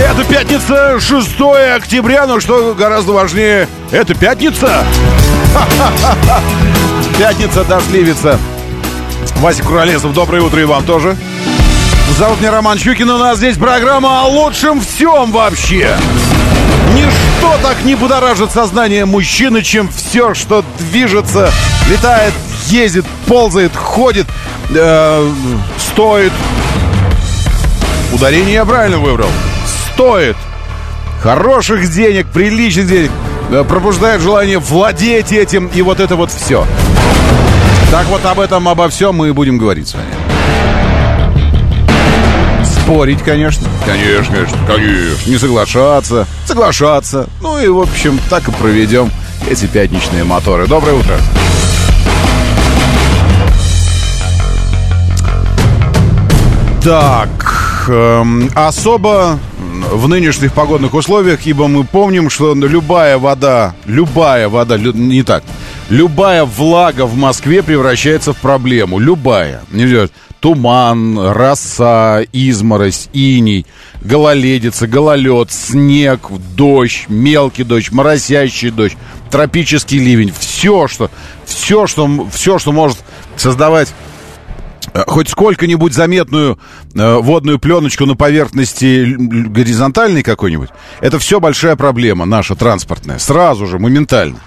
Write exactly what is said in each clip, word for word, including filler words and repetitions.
Это пятница, шестое октября, но что гораздо важнее, это пятница. Пятница дождливица. Вася Куралёсов, доброе утро и вам тоже. Зовут меня Роман Щукин, у нас здесь программа о лучшем всем вообще. Ничто так не будоражит сознание мужчины, чем все, что движется, летает, ездит, ползает, ходит, э, стоит. Ударение я правильно выбрал. Стоит хороших денег, приличных денег, пробуждает желание владеть этим, и вот это вот все. Так вот об этом, обо всем мы и будем говорить с вами. Спорить, конечно. Конечно, конечно, конечно. Не соглашаться, соглашаться. Ну и, в общем, так и проведем эти пятничные моторы. Доброе утро. Так, эм, особо... в нынешних погодных условиях, ибо мы помним, что любая вода, любая вода, лю, не так, любая влага в Москве превращается в проблему. Любая. Туман, роса, изморозь, иней, гололедица, гололед, снег, дождь, мелкий дождь, моросящий дождь, тропический ливень. Все, что, все, что, все, что может создавать хоть сколько-нибудь заметную э, водную пленочку на поверхности горизонтальной какой-нибудь, это все большая проблема наша транспортная. Сразу же, моментально.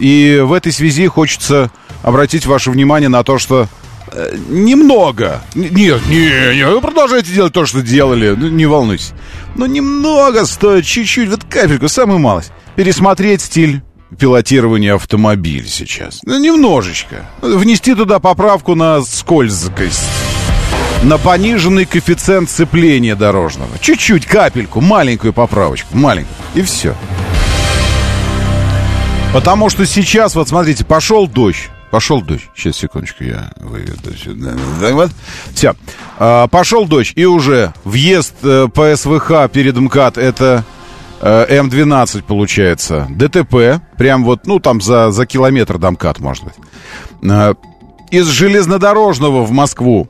И в этой связи хочется обратить ваше внимание на то, что э, немного... Нет, не, не, вы продолжаете делать то, что делали, не волнуйтесь. Но немного стоит, чуть-чуть, вот капельку, самую малость, пересмотреть стиль пилотирование автомобиля сейчас. Ну, немножечко. Внести туда поправку на скользкость, на пониженный коэффициент сцепления дорожного. Чуть-чуть, капельку, маленькую поправочку, маленькую. И все. Потому что сейчас, вот смотрите, пошел дождь. Пошел дождь. Сейчас, секундочку, я выведу сюда. Все. Пошел дождь, и уже въезд по эс вэ ха перед МКАД, это... эм двенадцать получается, дэ тэ пэ, прям вот, ну там за, за километр до МКАД, может быть. Из железнодорожного в Москву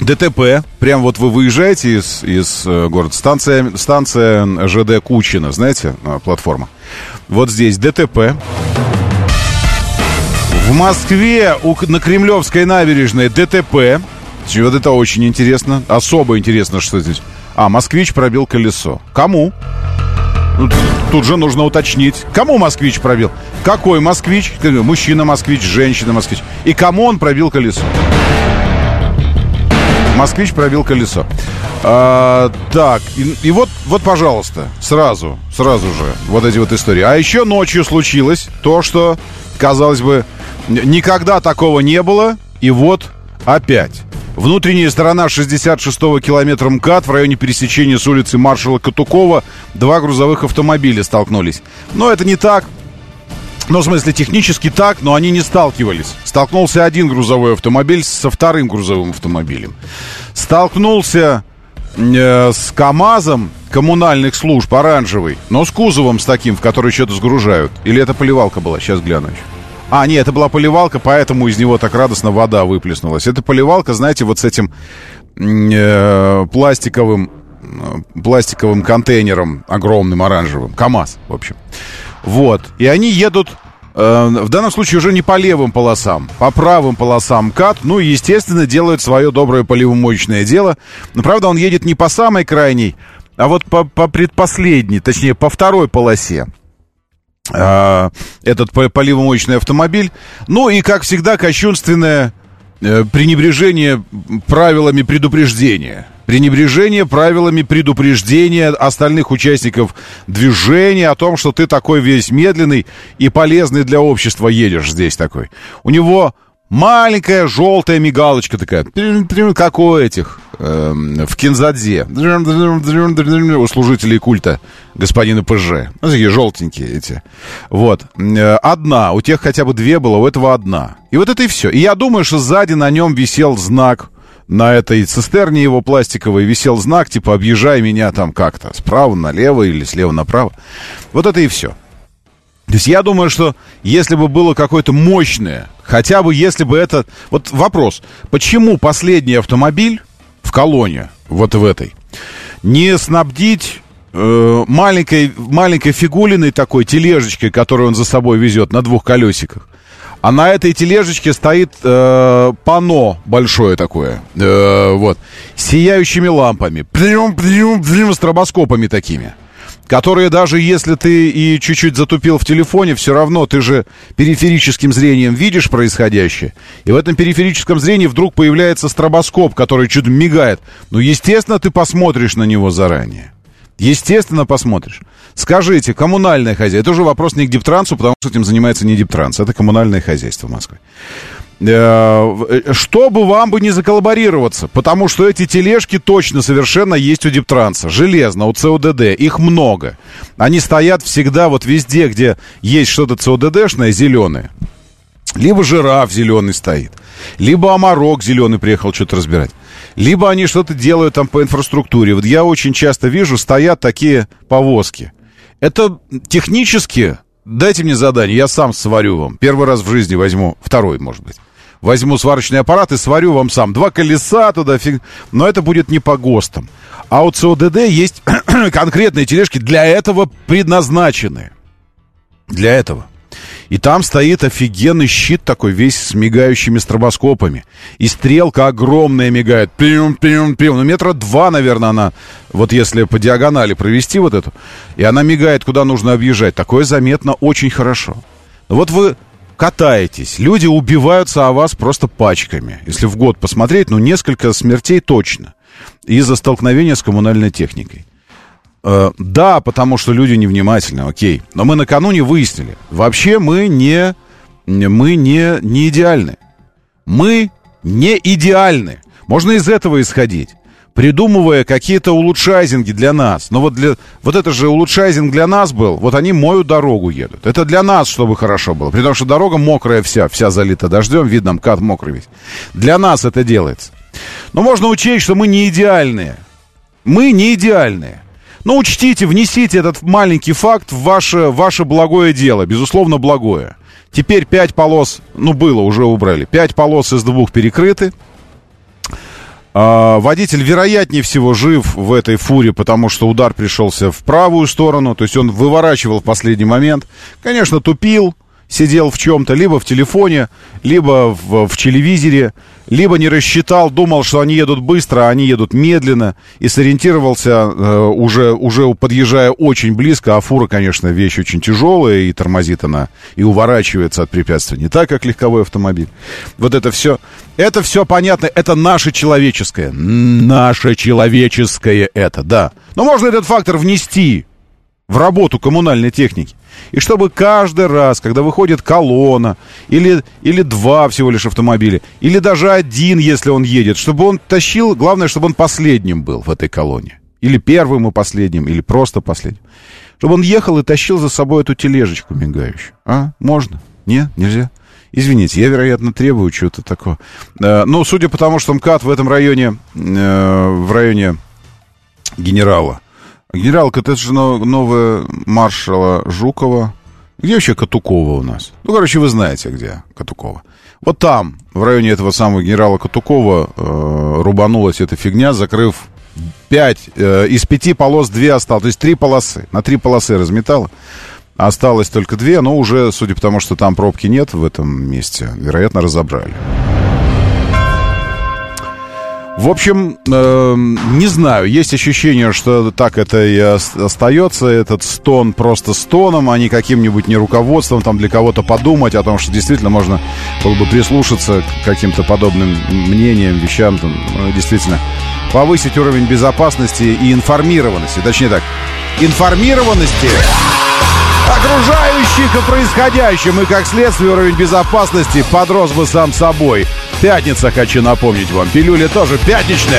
дэ тэ пэ, прям вот вы выезжаете из, из города, станция, станция жэ дэ Кучина, знаете, платформа. Вот здесь дэ тэ пэ. В Москве у, на Кремлевской набережной дэ тэ пэ. Вот это очень интересно, особо интересно, что здесь. А, москвич пробил колесо. Кому? Тут же нужно уточнить. Кому москвич пробил? Какой москвич? Мужчина-москвич, женщина-москвич. И кому он пробил колесо? Москвич пробил колесо. А, так, и, и вот, вот, пожалуйста, сразу, сразу же вот эти вот истории. А еще ночью случилось то, что, казалось бы, никогда такого не было. И вот опять. Внутренняя сторона шестьдесят шестого километра МКАД в районе пересечения с улицы маршала Катукова два грузовых автомобиля столкнулись. Но это не так. Ну, в смысле, технически так, но они не сталкивались. Столкнулся один грузовой автомобиль со вторым грузовым автомобилем. Столкнулся э, с КАМАЗом коммунальных служб, оранжевый, но с кузовом с таким, в который что-то сгружают. Или это поливалка была? Сейчас гляну еще. А, нет, это была поливалка, поэтому из него так радостно вода выплеснулась. Это поливалка, знаете, вот с этим э, пластиковым, э, пластиковым контейнером огромным, оранжевым. КАМАЗ, в общем. Вот. И они едут, э, в данном случае, уже не по левым полосам, по правым полосам МКАД. Ну, и, естественно, делают свое доброе поливомоечное дело. Но, правда, он едет не по самой крайней, а вот по, по предпоследней, точнее, по второй полосе. Этот поливомоечный автомобиль. Ну и, как всегда, кощунственное пренебрежение правилами предупреждения. Пренебрежение правилами предупреждения остальных участников движения о том, что ты такой весь медленный и полезный для общества едешь здесь такой. У него маленькая желтая мигалочка такая, как у этих э, в Кинзадзе у служителей культа господина ПЖ. Ну, такие желтенькие эти. Вот. Одна. У тех хотя бы две было, у этого одна. И вот это и все. И я думаю, что сзади на нем висел знак. На этой цистерне его пластиковой висел знак, типа, объезжай меня там как-то справа налево или слева направо. Вот это и все. То есть я думаю, что если бы было какое-то мощное, хотя бы если бы это... Вот вопрос, почему последний автомобиль в колонне, вот в этой, не снабдить э, маленькой, маленькой фигулиной такой тележечкой, которую он за собой везет на двух колесиках? А на этой тележечке стоит э, панно большое такое, э, вот, с сияющими лампами, с стробоскопами такими, которые даже если ты и чуть-чуть затупил в телефоне, все равно ты же периферическим зрением видишь происходящее. И в этом периферическом зрении вдруг появляется стробоскоп, который чуть мигает. Ну, естественно, ты посмотришь на него заранее. Естественно, посмотришь. Скажите, коммунальное хозяйство. Это уже вопрос не к Дептрансу, потому что этим занимается не Дептранс. Это коммунальное хозяйство Москвы. Чтобы вам бы не заколлаборироваться, потому что эти тележки точно совершенно есть у Дептранса. Железно, у ЦОДД. Их много. Они стоят всегда вот везде, где есть что-то ЦОДДшное, зеленое. Либо жираф зеленый стоит, либо омарок зеленый приехал что-то разбирать, либо они что-то делают там по инфраструктуре. Вот я очень часто вижу, стоят такие повозки. Это технически, дайте мне задание, я сам сварю вам. Первый раз в жизни возьму, второй, может быть. Возьму сварочный аппарат и сварю вам сам. Два колеса туда, фиг... но это будет не по ГОСТам. А у ЦОДД есть конкретные тележки, для этого предназначены. Для этого. И там стоит офигенный щит такой, весь с мигающими стробоскопами. И стрелка огромная мигает. Пим-пим-пим. Ну, метра два, наверное, она, вот если по диагонали провести вот эту, и она мигает, куда нужно объезжать. Такое заметно очень хорошо. Вот вы катаетесь. Люди убиваются о вас просто пачками. Если в год посмотреть, ну, несколько смертей точно. Из-за столкновения с коммунальной техникой. Да, потому что люди невнимательны, окей. Но мы накануне выяснили. Вообще мы не, мы не, не идеальны. Мы не идеальны. Можно из этого исходить, придумывая какие-то улучшайзинги для нас. Но вот, для, вот это же улучшайзинг для нас был. Вот они мою дорогу едут. Это для нас, чтобы хорошо было. При том, что дорога мокрая вся, вся залита дождем. Видно, МКАД мокрый весь. Для нас это делается. Но можно учесть, что мы не идеальные. Мы не идеальные. Но учтите, внесите этот маленький факт в ваше, ваше благое дело. Безусловно, благое. Теперь пять полос, ну, было, уже убрали. Пять полос из двух перекрыты. А, водитель, вероятнее всего, жив в этой фуре, потому что удар пришелся в правую сторону. То есть он выворачивал в последний момент. Конечно, тупил, сидел в чем-то. Либо в телефоне, либо в, в телевизоре. Либо не рассчитал, думал, что они едут быстро, а они едут медленно. И сориентировался, э, уже, уже подъезжая очень близко. А фура, конечно, вещь очень тяжелая. И тормозит она, и уворачивается от препятствий. Не так, как легковой автомобиль. Вот это все. Это все понятно. Это наше человеческое. Наше человеческое это, да. Но можно этот фактор внести в работу коммунальной техники. И чтобы каждый раз, когда выходит колонна, или, или два всего лишь автомобиля, или даже один, если он едет, чтобы он тащил, главное, чтобы он последним был в этой колонне. Или первым и последним, или просто последним. Чтобы он ехал и тащил за собой эту тележечку мигающую. А? Можно? Нет? Нельзя? Извините, я, вероятно, требую чего-то такого. Но судя по тому, что МКАД в этом районе, в районе Генерала, Генералка, это же новая маршала Жукова. Где вообще Катукова у нас? Ну, короче, вы знаете, где Катукова. Вот там, в районе этого самого генерала Катукова, э, рубанулась эта фигня, закрыв пять, э, из пяти полос две осталось. То есть три полосы. На три полосы разметало. Осталось только две, но уже, судя по тому, что там пробки нет в этом месте, вероятно, разобрали. В общем, э, не знаю, есть ощущение, что так это и остается, этот стон просто стоном, а не каким-нибудь не руководством, там для кого-то подумать о том, что действительно можно было бы прислушаться к каким-то подобным мнениям, вещам, там, действительно повысить уровень безопасности и информированности, точнее так, информированности окружающих о происходящем, и как следствие уровень безопасности подрос бы сам собой. Пятница, хочу напомнить вам. Пилюля тоже пятничная.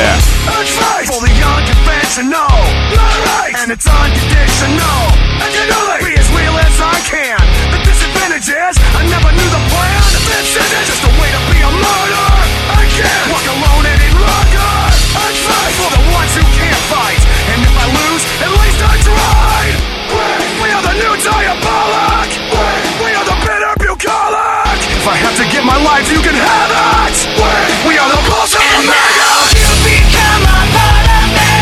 If I have to give my life, you can have it! We, we are the Bulls of America! And now you become a part of me!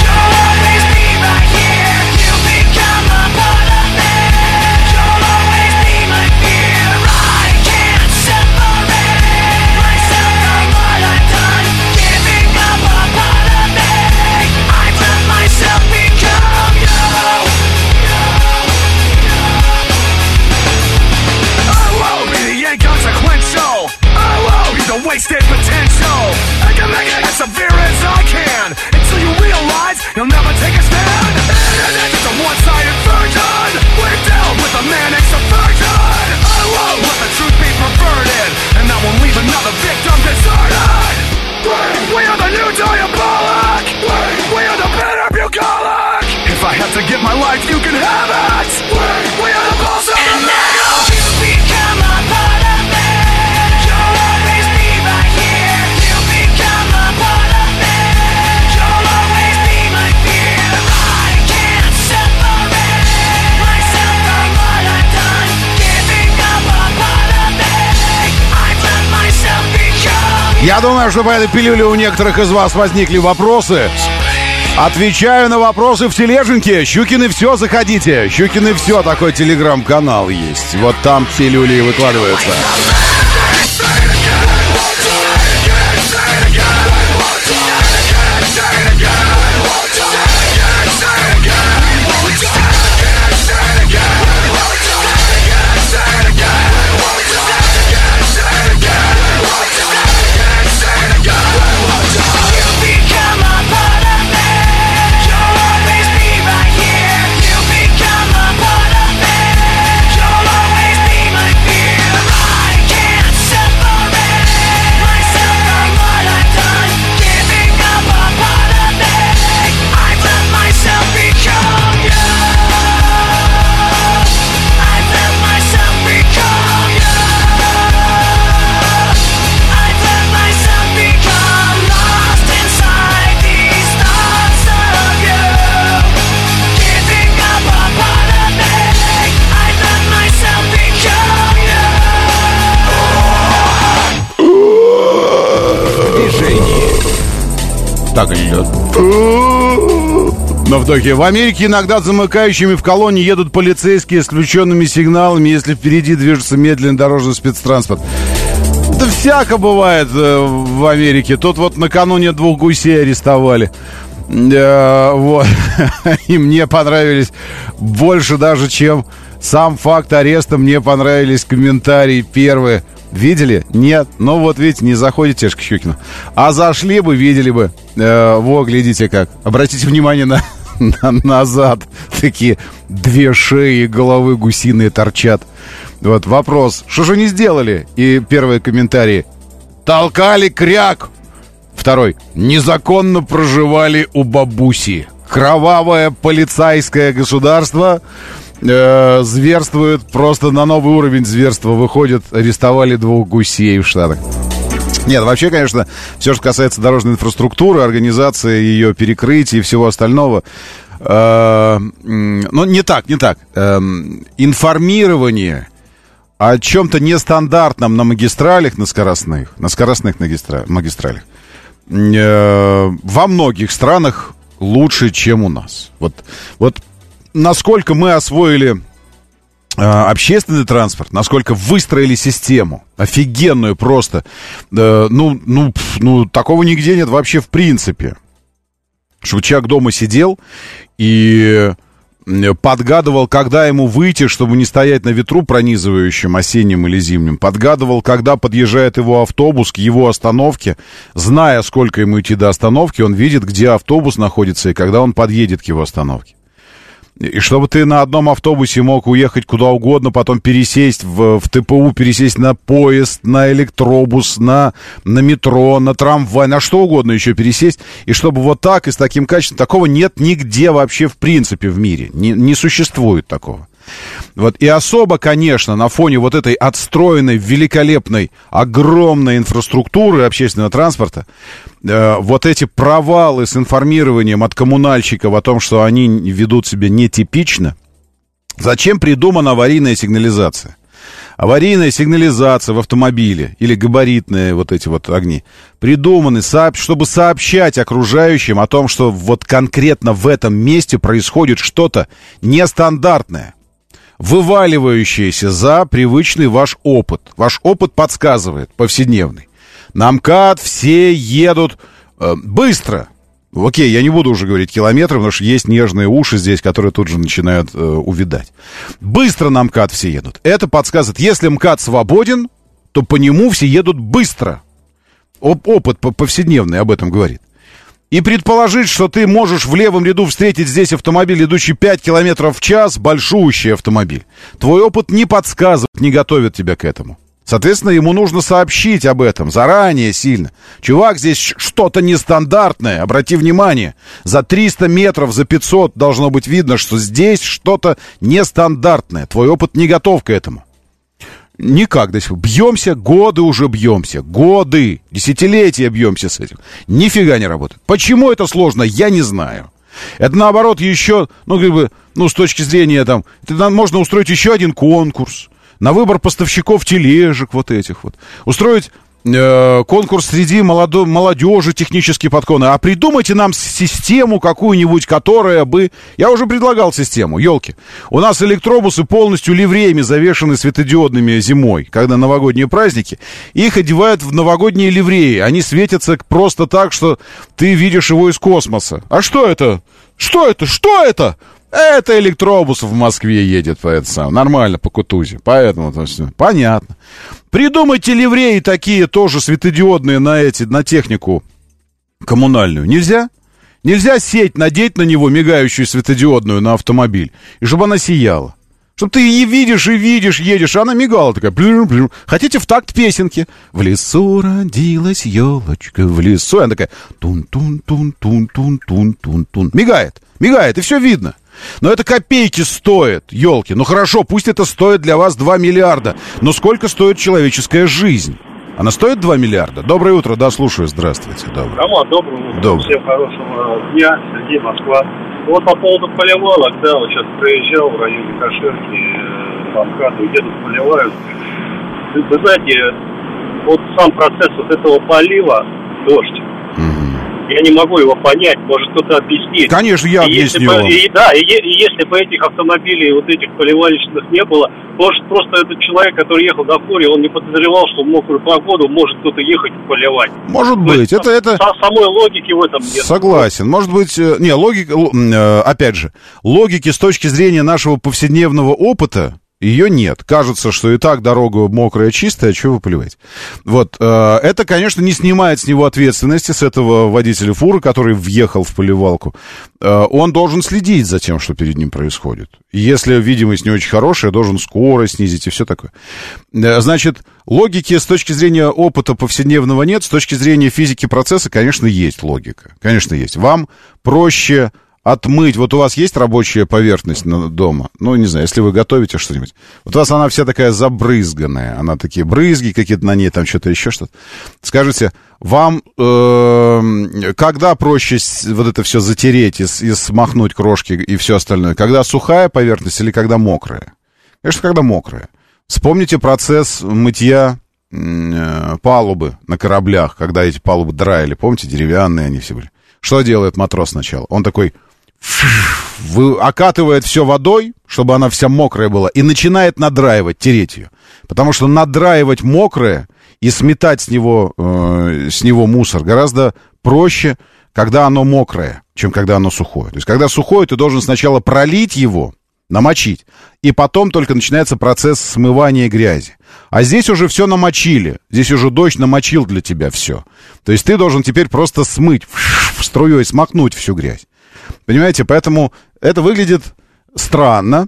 You'll always be right here! You become a part of me! You'll always be my fear! I can't separate myself from what I've done! You become a part of me! I've let myself become you! The wasted potential. I can make it as severe as I can, until you realize you'll never take a stand. And it's just a one-sided version. We're down with a manic subversion. I won't let the truth be perverted, and I won't leave another victim deserted. We are the new diabolic. We are the better bucolic. If I have to give my life, you can have it. We are the balls of the metal. You become a part of me. You'll always be right here. You become a part of me. You'll always be my fear. I can't separate myself from what I've done. Giving up a part of me. I've let myself become. Я думаю, что по этой пилюле у некоторых из вас возникли вопросы. Отвечаю на вопросы в тележеньке. Щукины все, заходите. Щукины все, такой телеграм-канал есть. Вот там пилюли выкладываются. Так идет. Но в Токио. В Америке иногда замыкающими в колонне едут полицейские с включенными сигналами, если впереди движется медленный дорожный спецтранспорт. Да всяко бывает в Америке. Тут вот накануне двух гусей арестовали. Вот. И мне понравились больше даже, чем сам факт ареста. Мне понравились комментарии первые. Видели? Нет. Ну вот видите, не заходите к Щукину. А зашли бы, видели бы. Э, во, глядите как. Обратите внимание на, на назад. Такие две шеи, головы гусиные торчат. Вот вопрос. Что же не сделали? И первые комментарии. Толкали кряк. Второй. Незаконно проживали у бабуси. Кровавое полицейское государство... Э, зверствует просто на новый уровень зверства. Выходит, арестовали двух гусей в Штатах. Нет, вообще, конечно, все, что касается дорожной инфраструктуры, организации ее перекрытий и всего остального, э, ну, не так, не так. Э, информирование о чем-то нестандартном на магистралях, на скоростных, на скоростных магистра- магистралях, э, во многих странах лучше, чем у нас. Вот, вот. Насколько мы освоили э, общественный транспорт, насколько выстроили систему, офигенную просто, э, ну, ну, ну, такого нигде нет вообще в принципе. Что человек дома сидел и подгадывал, когда ему выйти, чтобы не стоять на ветру пронизывающем, осенним или зимним, подгадывал, когда подъезжает его автобус к его остановке, зная, сколько ему идти до остановки, он видит, где автобус находится и когда он подъедет к его остановке. И чтобы ты на одном автобусе мог уехать куда угодно, потом пересесть в, в ТПУ, пересесть на поезд, на электробус, на, на метро, на трамвай, на что угодно еще пересесть. И чтобы вот так и с таким качеством, такого нет нигде вообще в принципе в мире. Не, не существует такого. Вот. И особо, конечно, на фоне вот этой отстроенной, великолепной, огромной инфраструктуры общественного транспорта, э, вот эти провалы с информированием от коммунальщиков о том, что они ведут себя нетипично. Зачем придумана аварийная сигнализация? Аварийная сигнализация в автомобиле или габаритные вот эти вот огни придуманы, чтобы сообщать окружающим о том, что вот конкретно в этом месте происходит что-то нестандартное, вываливающееся за привычный ваш опыт. Ваш опыт подсказывает, повседневный. На МКАД все едут э, быстро. Окей, я не буду уже говорить километры, потому что есть нежные уши здесь, которые тут же начинают э, увядать. Быстро на МКАД все едут. Это подсказывает, если МКАД свободен, то по нему все едут быстро. Оп- опыт повседневный об этом говорит. И предположить, что ты можешь в левом ряду встретить здесь автомобиль, идущий пять километров в час, большущий автомобиль. Твой опыт не подсказывает, не готовит тебя к этому. Соответственно, ему нужно сообщить об этом заранее сильно. Чувак, здесь что-то нестандартное, обрати внимание. За триста метров, за пятьсот должно быть видно, что здесь что-то нестандартное. Твой опыт не готов к этому. Никак до сих пор. Бьемся, годы уже бьемся. Годы, десятилетия бьемся с этим. Нифига не работает. Почему это сложно, я не знаю. Это наоборот еще, ну, как бы, ну, с точки зрения там, это можно устроить еще один конкурс на выбор поставщиков тележек вот этих вот. Устроить э, конкурс среди молодо- молодежи технический подклон. А придумайте нам систему какую-нибудь, которая бы... Я уже предлагал систему, елки. У нас электробусы полностью ливреями завешаны светодиодными зимой, когда новогодние праздники. Их одевают в новогодние ливреи. Они светятся просто так, что ты видишь его из космоса. А что это? Что это? Что это? Это электробус в Москве едет, поэтому нормально по Кутузе, поэтому то есть, понятно. Придумайте ливреи такие тоже светодиодные на эти, на технику коммунальную. Нельзя, нельзя сеть надеть на него мигающую светодиодную на автомобиль и чтобы она сияла, чтобы ты и видишь и видишь едешь, а она мигала такая. Плюм-плюм. Хотите в такт песенки? В лесу родилась елочка, в лесу, она такая тун-тун-тун-тун-тун-тун-тун-тун, мигает, мигает и все видно. Но это копейки стоит, елки. Ну хорошо, пусть это стоит для вас два миллиарда. Но сколько стоит человеческая жизнь? Она стоит два миллиарда? Доброе утро, да, слушаю, здравствуйте. Доброе. Роман, доброе утро, доброе. Всем хорошего дня, Сергей, Москва. Вот по поводу поливалок, да, вот сейчас проезжал в районе Каширки, по МКАДу, едут, поливают. Вы знаете, вот сам процесс вот этого полива, дождь. Я не могу его понять, может кто-то объяснит. Конечно, я и объясню. Если бы, и, да, и, и если бы этих автомобилей, вот этих поливалочных не было, может просто этот человек, который ехал до Кури, он не подозревал, что в мокрую погоду может кто-то ехать поливать. Может То быть, есть, это... это... Со, самой логики в этом нет. Согласен, может быть... Не, логика, опять же, логики с точки зрения нашего повседневного опыта, ее нет. Кажется, что и так дорога мокрая, чистая, а чего вы поливаете? Вот. Это, конечно, не снимает с него ответственности, с этого водителя фуры, который въехал в поливалку. Он должен следить за тем, что перед ним происходит. Если видимость не очень хорошая, должен скорость снизить и все такое. Значит, логики с точки зрения опыта повседневного нет. С точки зрения физики процесса, конечно, есть логика. Конечно, есть. Вам проще... отмыть. Вот у вас есть рабочая поверхность дома? Ну, не знаю, если вы готовите что-нибудь. Вот у вас она вся такая забрызганная. Она такие брызги какие-то на ней, там что-то еще что-то. Скажите, вам э, когда проще вот это все затереть и, и смахнуть крошки и все остальное? Когда сухая поверхность или когда мокрая? Конечно, когда мокрая. Вспомните процесс мытья э, палубы на кораблях, когда эти палубы драили. Помните, деревянные они все были. Что делает матрос сначала? Он такой... Вы, окатывает все водой, чтобы она вся мокрая была, и начинает надраивать, тереть ее. Потому что надраивать мокрое и сметать с него, э, с него мусор гораздо проще, когда оно мокрое, чем когда оно сухое. То есть, когда сухое, ты должен сначала пролить его, намочить, и потом только начинается процесс смывания грязи. А здесь уже все намочили, здесь уже дождь намочил для тебя все. То есть, ты должен теперь просто смыть, струей смахнуть всю грязь. Понимаете, поэтому это выглядит странно,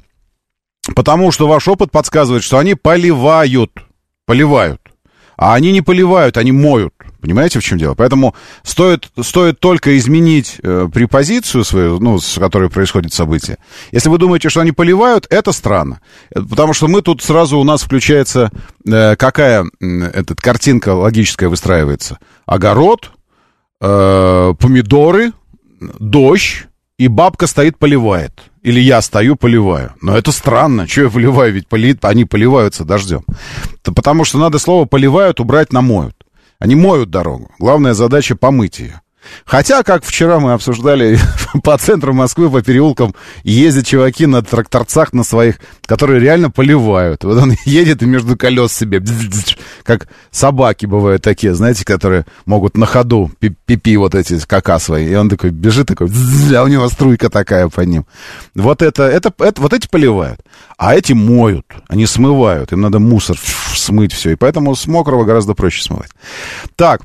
потому что ваш опыт подсказывает, что они поливают, поливают. А они не поливают, они моют. Понимаете, в чем дело? Поэтому стоит, стоит только изменить э, препозицию свою, ну, с которой происходит событие. Если вы думаете, что они поливают, это странно. Потому что мы тут сразу, у нас включается, э, какая э, этот, картинка логическая выстраивается. Огород, э, помидоры, дождь, и бабка стоит, поливает. Или я стою, поливаю. Но это странно. Чего я поливаю? Ведь поли... они поливаются дождем. Потому что надо слово «поливают» убрать на «моют». Они моют дорогу. Главная задача — помыть ее. Хотя, как вчера мы обсуждали, по центру Москвы, по переулкам ездят чуваки на тракторцах на своих, которые реально поливают. Вот он едет и между колес себе, как собаки бывают такие, знаете, которые могут на ходу пипи вот эти кака свои. И он такой бежит, такой, а у него струйка такая по ним. Вот это, это, это, вот эти поливают. А эти моют, они смывают. Им надо мусор смыть все. И поэтому с мокрого гораздо проще смывать. Так.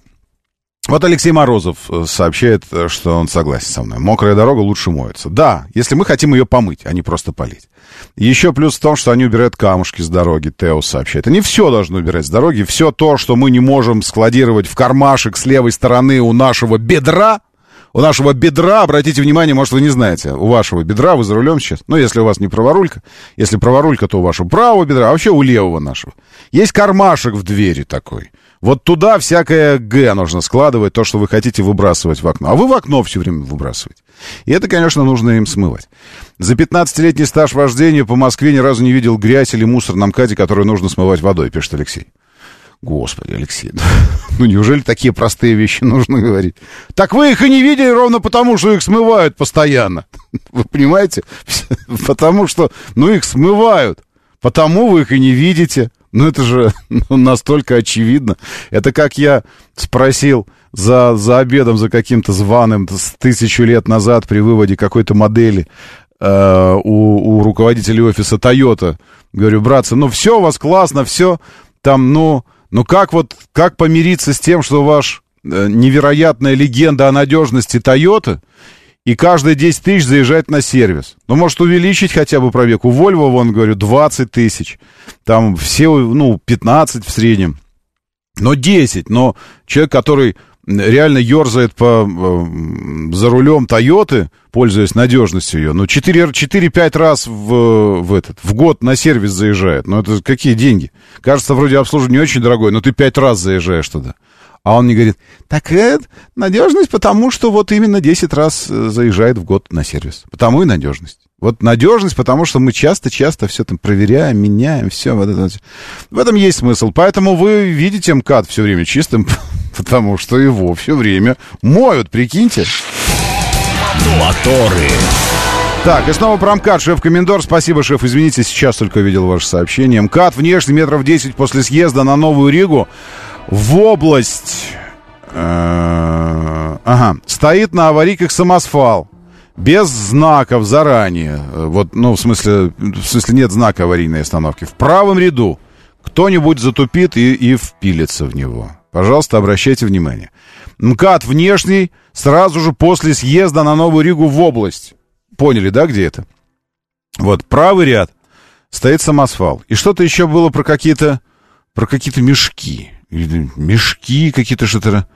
Вот Алексей Морозов сообщает, что он согласен со мной. Мокрая дорога лучше моется. Да, если мы хотим ее помыть, а не просто полить. Еще плюс в том, что они убирают камушки с дороги, Тео сообщает. Они все должны убирать с дороги. Все то, что мы не можем складировать в кармашек с левой стороны у нашего бедра. У нашего бедра, обратите внимание, может, вы не знаете, у вашего бедра, вы за рулем сейчас, ну, если у вас не праворулька, если праворулька, то у вашего правого бедра, а вообще у левого нашего. Есть кармашек в двери такой. Вот туда всякое «г» нужно складывать, то, что вы хотите выбрасывать в окно. А вы в окно все время выбрасываете. И это, конечно, нужно им смывать. За пятнадцатилетний стаж вождения по Москве ни разу не видел грязь или мусор на МКАДе, который нужно смывать водой, пишет Алексей. Господи, Алексей, ну неужели такие простые вещи нужно говорить? Так вы их и не видели ровно потому, что их смывают постоянно. Вы понимаете? Потому что, ну, их смывают. Потому вы их и не видите. Ну, это же ну, настолько очевидно. Это как я спросил за, за обедом, за каким-то званым с тысячу лет назад при выводе какой-то модели э, у, у руководителей офиса Toyota. Говорю, братцы, ну, все у вас классно, все там, ну... Ну как вот, как помириться с тем, что ваш э, невероятная легенда о надежности Toyota и каждые десять тысяч заезжает на сервис? Ну, может, увеличить хотя бы пробег. У Volvo, вон, говорю, двадцать тысяч. Там все, ну, пятнадцать в среднем. Но десять. Но человек, который реально ерзает по, э, за рулем Toyota, пользуясь надежностью ее, ну, четыре-пять раз в, в, этот, в год на сервис заезжает. Ну, это какие деньги? Кажется, вроде обслуживание очень дорогое, но ты пять раз заезжаешь туда. А он мне говорит, так это надежность, потому что вот именно десять раз заезжает в год на сервис. Потому и надежность. Вот надежность, потому что мы часто-часто все там проверяем, меняем, все. Вот это, вот. В этом есть смысл. Поэтому вы видите МКАД все время чистым, потому что его все время моют, прикиньте. Моторы. Так, и снова про МКАД, шеф-комендор. Спасибо, шеф, извините, сейчас только видел ваше сообщение. МКАД внешне метров десять после съезда на Новую Ригу в область... Э-э- ага, стоит на аварийках самосвал. Без знаков заранее. Вот, ну, в смысле, в смысле нет знака аварийной остановки. В правом ряду кто-нибудь затупит и, и впилится в него. Пожалуйста, обращайте внимание. МКАД внешний сразу же после съезда на Новую Ригу в область. Поняли, да, где это? Вот, правый ряд, стоит самосвал. И что-то еще было про какие-то, про какие-то мешки. Мешки какие-то, что-то...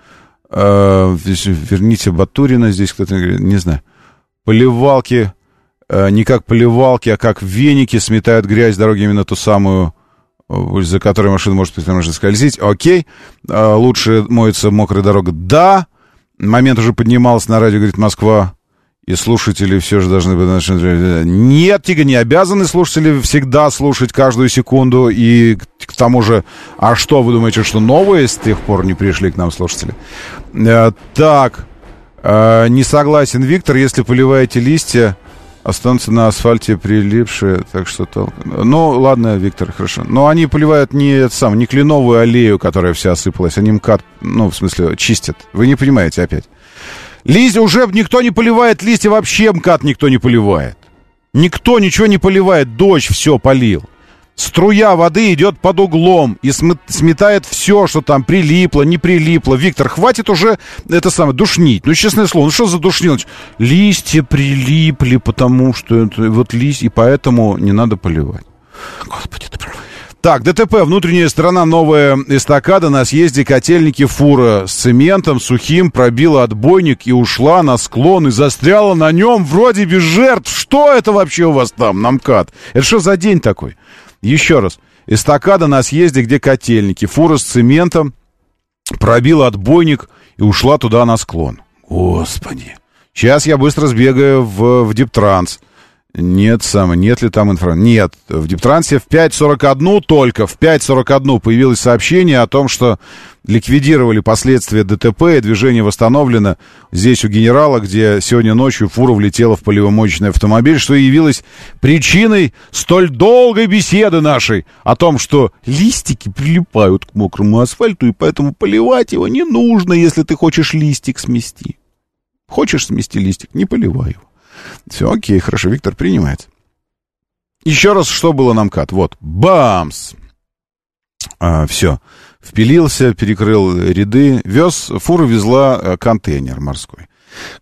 Э, верните Батурина, здесь кто-то говорит, не знаю. Поливалки, э, не как поливалки, а как веники сметают грязь с дороги именно ту самую... за которой машина может скользить. Окей, лучше моется мокрая дорога. Да, момент уже поднимался на радио, говорит, Москва. И слушатели все же должны быть... Нет, Тига, не обязаны слушатели всегда слушать каждую секунду. И к тому же, а что, вы думаете, что новые с тех пор не пришли к нам слушатели? Так, не согласен, Виктор, если поливаете листья, останутся на асфальте прилипшие, так что... Ну, ладно, Виктор, хорошо. Но они поливают не, сам, не кленовую аллею, которая вся осыпалась, они МКАД, ну, в смысле, чистят. Вы не понимаете опять. Листья уже никто не поливает, листья вообще МКАД никто не поливает. Никто ничего не поливает, дождь все полил. Струя воды идет под углом и сметает все, что там прилипло, не прилипло. Виктор, хватит уже это самое душнить. Ну, честное слово, ну что за душнил? Листья прилипли, потому что это, вот листья, и поэтому не надо поливать. Господи, ты прав. Так, ДТП, внутренняя сторона, новая эстакада, на съезде Котельники фура с цементом сухим пробила отбойник и ушла на склон, и застряла на нем вроде без жертв. Что это вообще у вас там, на МКАД? Это что за день такой? Еще раз, эстакада на съезде, где Котельники, фура с цементом пробила отбойник и ушла туда на склон. Господи. Сейчас я быстро сбегаю в, в Дептранс. Нет, сам, нет ли там информации? Нет, в Дептрансе в пять сорок один только, в пять сорок один появилось сообщение о том, что ликвидировали последствия ДТП, и движение восстановлено здесь у Генерала, где сегодня ночью фура влетела в поливомоечный автомобиль, что явилось причиной столь долгой беседы нашей о том, что листики прилипают к мокрому асфальту, и поэтому поливать его не нужно, если ты хочешь листик смести. Хочешь смести листик, не поливай его. Все, окей, хорошо, Виктор принимает. Еще раз, что было на МКАД? Вот, бамс! А, все, впилился, перекрыл ряды, вез, фура везла контейнер морской.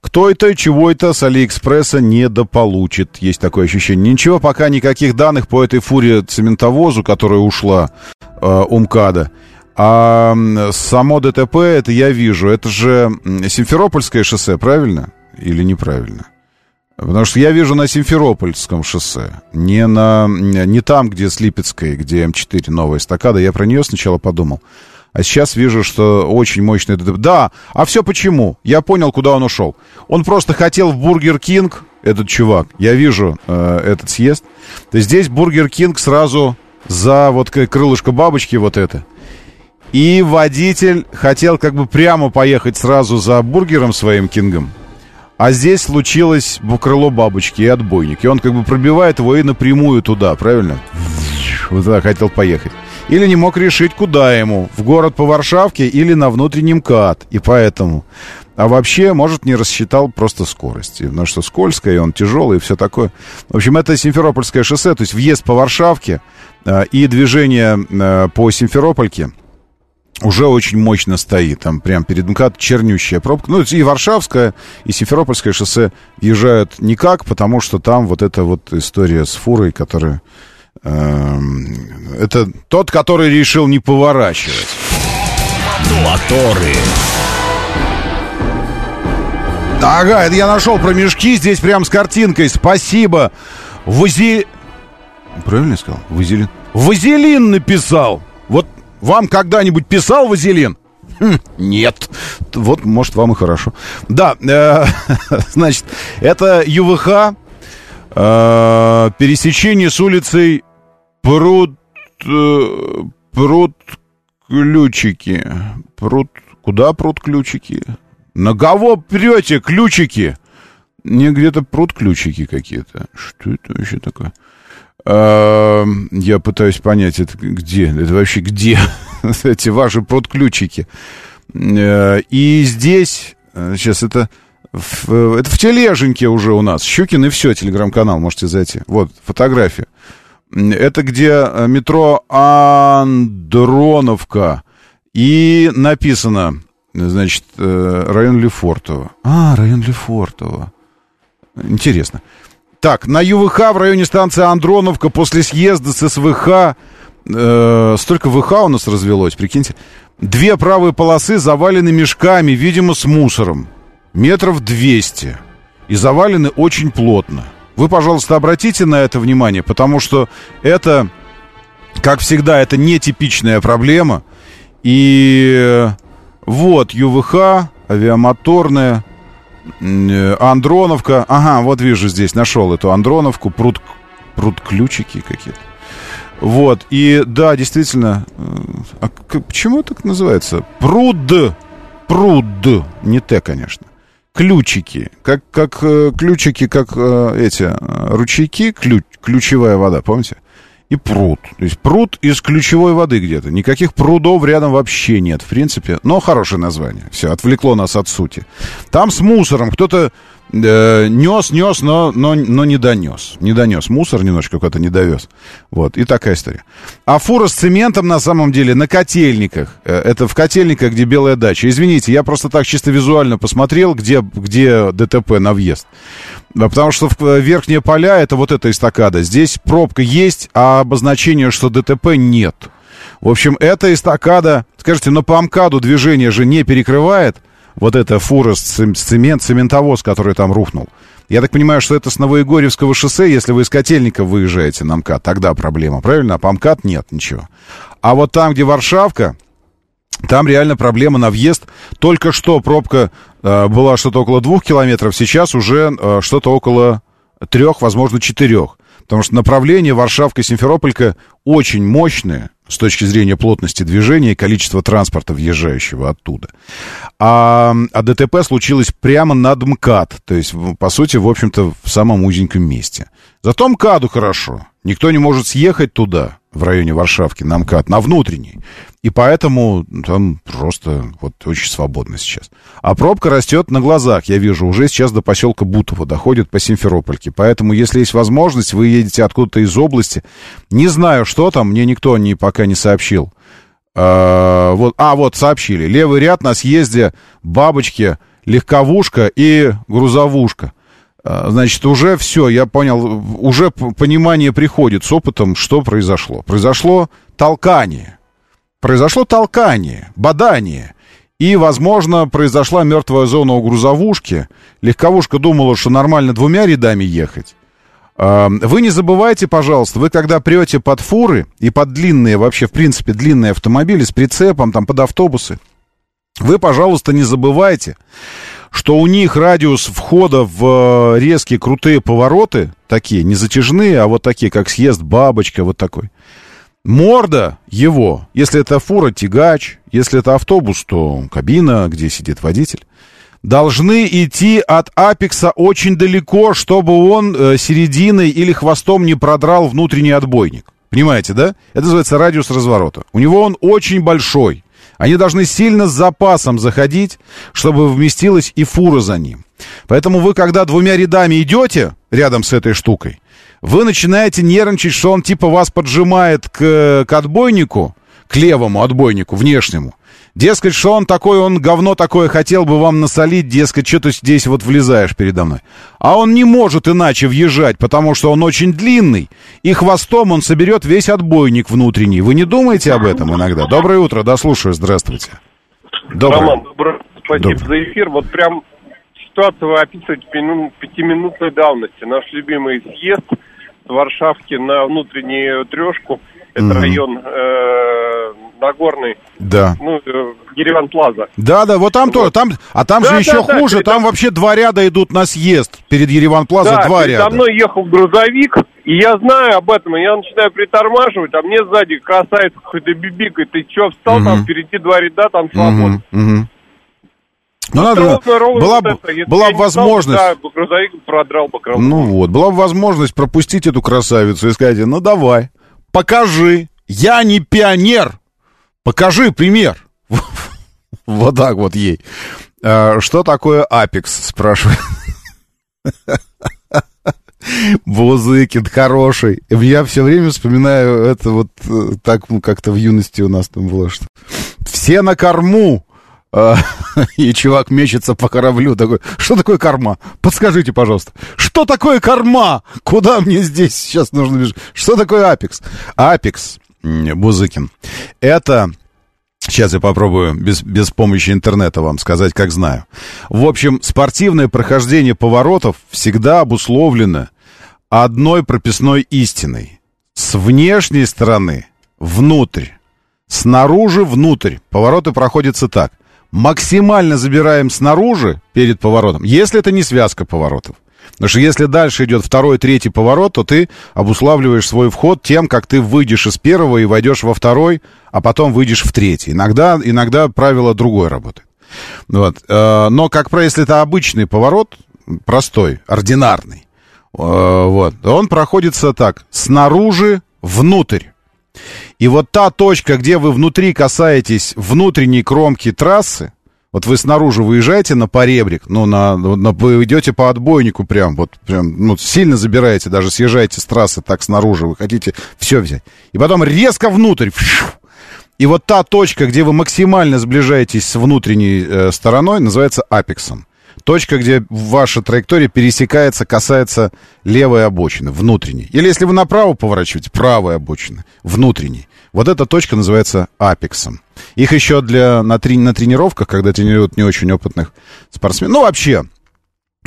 Кто это, чего это, с Алиэкспресса недополучит, есть такое ощущение. Ничего, пока никаких данных по этой фуре цементовозу, которая ушла э, у МКАДа. А само ДТП, это я вижу, это же Симферопольское шоссе, правильно или неправильно? Потому что я вижу на Симферопольском шоссе, не, на, не там, где с Липецкой, где эм четыре новая эстакада. Я про нее сначала подумал. А сейчас вижу, что очень мощный ДТП. Да, а все почему? Я понял, куда он ушел. Он просто хотел в Бургер Кинг, этот чувак. Я вижу э, этот съезд. Здесь Бургер Кинг сразу за вот крылышко бабочки вот это. И водитель хотел как бы прямо поехать сразу за бургером своим Кингом. А здесь случилось крыло бабочки и отбойник. И он как бы пробивает его и напрямую туда, правильно? Вот туда хотел поехать. Или не мог решить, куда ему. В город по Варшавке или на внутренний МКАД. И поэтому. А вообще, может, не рассчитал просто скорость. Потому что скользкое, и он тяжелый, и все такое. В общем, это Симферопольское шоссе. То есть въезд по Варшавке и движение по Симферопольке уже очень мощно стоит. Там прям перед МКАД чернющая пробка. Ну, и Варшавское, и Симферопольское шоссе въезжают никак, потому что там вот эта вот история с фурой, которая... Э, это тот, который решил не поворачивать. Моторы. Ага, это я нашел про мешки. Здесь прям с картинкой. Спасибо. Вази... Правильно я сказал? Вазелин. Вазелин написал. Вот... Вам когда-нибудь писал вазелин? Хм, нет. Вот, может, вам и хорошо. Да, э, значит, это ЮВХ, э, пересечение с улицей Пруд... Э, Пруд-ключики. Пруд... Куда Пруд-ключики? На кого прете ключики? Мне где-то Пруд-ключики какие-то. Что это вообще такое? Я пытаюсь понять, это где, это вообще где эти ваши прудключики. И здесь, сейчас это в, это в тележеньке уже у нас, Щукины все, телеграм-канал, можете зайти. Вот, фотография. Это где метро Андроновка. И написано, значит, район Лефортово. А, район Лефортово. Интересно. Так, на ЮВХ в районе станции Андроновка после съезда с СВХ, э, столько ВХ у нас развелось, прикиньте, две правые полосы завалены мешками, видимо, с мусором, метров двести, и завалены очень плотно. Вы, пожалуйста, обратите на это внимание, потому что это, как всегда, это нетипичная проблема. И вот ЮВХ, авиамоторная... Андроновка. Ага, вот вижу здесь, нашел эту Андроновку. Пруд, пруд ключики какие-то. Вот, и да, действительно. А к, почему так называется? Пруд. Пруд. Не Т, конечно. Ключики. Как, как ключики, как эти ручейки. Ключ, ключевая вода, помните? И пруд. То есть пруд из ключевой воды где-то. Никаких прудов рядом вообще нет, в принципе. Но хорошее название. Все, отвлекло нас от сути. Там с мусором. Кто-то э, нес, нес, но, но, но не донес. Не донес. Мусор немножко куда-то не довез. Вот. И такая история. А фура с цементом, на самом деле, на котельниках. Это в котельниках, где белая дача. Извините, я просто так чисто визуально посмотрел, где, где ДТП на въезд. Потому что верхние поля — это вот эта эстакада. Здесь пробка есть, а обозначения, что ДТП, нет. В общем, эта эстакада... Скажите, но по МКАДу движение же не перекрывает вот эта фура с цемент, цементовоз, который там рухнул. Я так понимаю, что это с Новоегорьевского шоссе, если вы из Котельника выезжаете на МКАД, тогда проблема, правильно? А по МКАД нет ничего. А вот там, где Варшавка, там реально проблема на въезд. Только что пробка э, была что-то около двух километров, сейчас уже э, что-то около трех, возможно, четырех. Потому что направление Варшавка-Симферополька очень мощное с точки зрения плотности движения и количества транспорта, въезжающего оттуда. А, а ДТП случилось прямо над МКАД. То есть, по сути, в общем-то, в самом узеньком месте. Зато МКАДу хорошо. Никто не может съехать туда, в районе Варшавки, на МКАД, на внутренний. И поэтому там просто вот очень свободно сейчас. А пробка растет на глазах, я вижу. Уже сейчас до поселка Бутово доходит по Симферопольке. Поэтому, если есть возможность, вы едете откуда-то из области. Не знаю, что там, мне никто не, пока не сообщил. А вот, а, вот сообщили. Левый ряд на съезде Бабочки, легковушка и грузовушка. Значит, уже все, я понял, уже понимание приходит с опытом, что произошло. Произошло толкание, произошло толкание, бодание, и, возможно, произошла мертвая зона у грузовушки. Легковушка думала, что нормально двумя рядами ехать. Вы не забывайте, пожалуйста, вы когда прете под фуры и под длинные, вообще, в принципе, длинные автомобили с прицепом, там, под автобусы, вы, пожалуйста, не забывайте, что у них радиус входа в резкие крутые повороты, такие, не затяжные, а вот такие, как съезд Бабочка, вот такой. Морда его, если это фура, тягач, если это автобус, то кабина, где сидит водитель, должны идти от апекса очень далеко, чтобы он серединой или хвостом не продрал внутренний отбойник. Понимаете, да? Это называется радиус разворота. У него он очень большой. Они должны сильно с запасом заходить, чтобы вместилась и фура за ним. Поэтому вы, когда двумя рядами идете рядом с этой штукой, вы начинаете нервничать, что он типа вас поджимает к, к отбойнику, к левому отбойнику, внешнему. Дескать, что он такой, он говно такое хотел бы вам насолить, дескать, что ты здесь вот влезаешь передо мной. А он не может иначе въезжать, потому что он очень длинный, и хвостом он соберет весь отбойник внутренний. Вы не думаете об этом иногда? Доброе утро, да, слушаю, здравствуйте. Доброе. Роман, добро... спасибо доброе. За эфир. Вот прям ситуацию вы описываете пятиминутной давности. Наш любимый съезд с Варшавки на внутреннюю трешку. Это mm-hmm. район э, Нагорный, да. Ну, э, Ереван-Плаза. Да-да, вот там вот. Тоже, там, а там да, же да, еще да, хуже, там это... вообще два ряда идут на съезд перед Ереван-Плазой, да, два ряда. Да, передо мной ехал грузовик, и я знаю об этом, и я начинаю притормаживать, а мне сзади касается какой-то бибик, и ты что, встал, mm-hmm. там впереди два ряда, там свободно. Mm-hmm. Mm-hmm. Ну, надо, была бы, была бы возможность... Стал, да, грузовик продрал бы крыло. Ну вот, была бы возможность пропустить эту красавицу и сказать, ну давай. Покажи, я не пионер. Покажи пример. Вот так вот ей. Что такое апекс, спрашивает. Бузыкин хороший. Я все время вспоминаю это вот так, как-то в юности у нас там было, что все на корму. И чувак мечется по кораблю такой, что такое корма? Подскажите, пожалуйста, что такое корма? Куда мне здесь сейчас нужно бежать? Что такое апекс? Апекс, Бузыкин, это... Сейчас я попробую без, без помощи интернета вам сказать, как знаю. В общем, спортивное прохождение поворотов всегда обусловлено одной прописной истиной. С внешней стороны внутрь, снаружи внутрь. Повороты проходятся так. Максимально забираем снаружи перед поворотом, если это не связка поворотов. Потому что если дальше идет второй, третий поворот, то ты обуславливаешь свой вход тем, как ты выйдешь из первого и войдешь во второй, а потом выйдешь в третий. Иногда, иногда правило другое работает. Вот. Но, как правило, если это обычный поворот, простой, ординарный, вот, он проходится так, снаружи внутрь. И вот та точка, где вы внутри касаетесь внутренней кромки трассы, Вот вы снаружи выезжаете на поребрик, ну, на, на, вы идете по отбойнику прям, вот прям, ну, сильно забираете, даже съезжаете с трассы так снаружи, вы хотите все взять. И потом резко внутрь. И вот та точка, где вы максимально сближаетесь с внутренней э, стороной, называется апексом. Точка, где ваша траектория пересекается, касается левой обочины, внутренней. Или если вы направо поворачиваете, правой обочины, внутренней. Вот эта точка называется апексом. Их еще для, на, трени, на тренировках, когда тренируют не очень опытных спортсменов. Ну, вообще,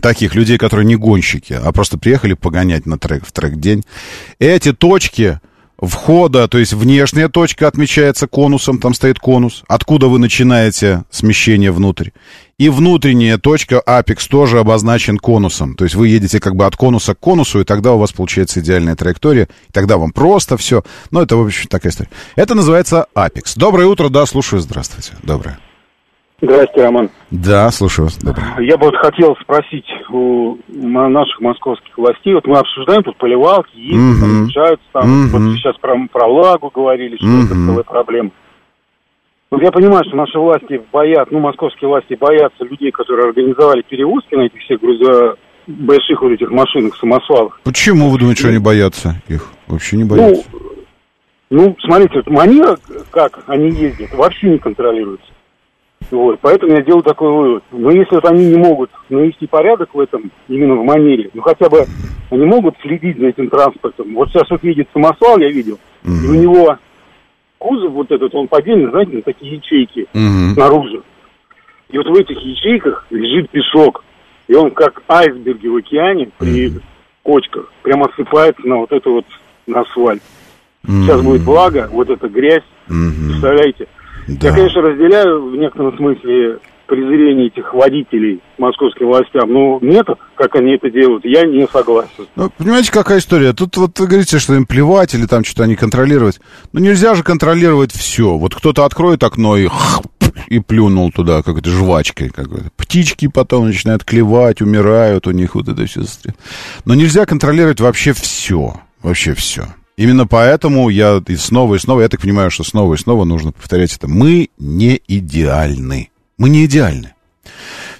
таких людей, которые не гонщики, а просто приехали погонять на трек, в трек-день. Эти точки входа, то есть внешняя точка отмечается конусом, там стоит конус, откуда вы начинаете смещение внутрь. И внутренняя точка, апекс, тоже обозначен конусом. То есть вы едете как бы от конуса к конусу, и тогда у вас получается идеальная траектория, и тогда вам просто все. Ну, это, в общем, такая история. Это называется апекс. Доброе утро, да, слушаю, здравствуйте. Доброе. Здравствуйте, Роман. Да, слушаю вас. Доброе. Я бы вот хотел спросить у наших московских властей. Вот мы обсуждаем тут поливалки, ездят, mm-hmm. там, мешаются, там. Mm-hmm. Вот сейчас про, про лагу говорили, что mm-hmm. это целая проблема. Вот я понимаю, что наши власти боятся, ну, московские власти боятся людей, которые организовали перевозки на этих всех грузовых, больших вот этих машинах, самосвалах. Почему вы думаете, что они боятся их? Вообще не боятся. Ну, ну смотрите, вот манера, как они ездят, вообще не контролируется. Вот, поэтому я делаю такой вывод. Но если вот они не могут навести порядок в этом, именно в манере, ну хотя бы они могут следить за этим транспортом. Вот сейчас вот едет самосвал, я видел, mm-hmm. и у него кузов вот этот, он поделен, знаете, на такие ячейки mm-hmm. снаружи. И вот в этих ячейках лежит песок, и он как айсберги в океане при mm-hmm. кочках прямо осыпается на вот это вот, на асфальт. Mm-hmm. Сейчас будет влага, вот эта грязь, mm-hmm. представляете? Да. Я, конечно, разделяю в некотором смысле презрение этих водителей московским властям, но метод, как они это делают, я не согласен. Ну, понимаете, какая история? Тут вот вы говорите, что им плевать или там что-то они контролировать. Ну, нельзя же контролировать все. Вот кто-то откроет окно и... и плюнул туда какой-то жвачкой. Какой-то. Птички потом начинают клевать, умирают у них вот это все. Но нельзя контролировать вообще все. Вообще все. Именно поэтому я и снова и снова, я так понимаю, что снова и снова нужно повторять это. Мы не идеальны. Мы не идеальны.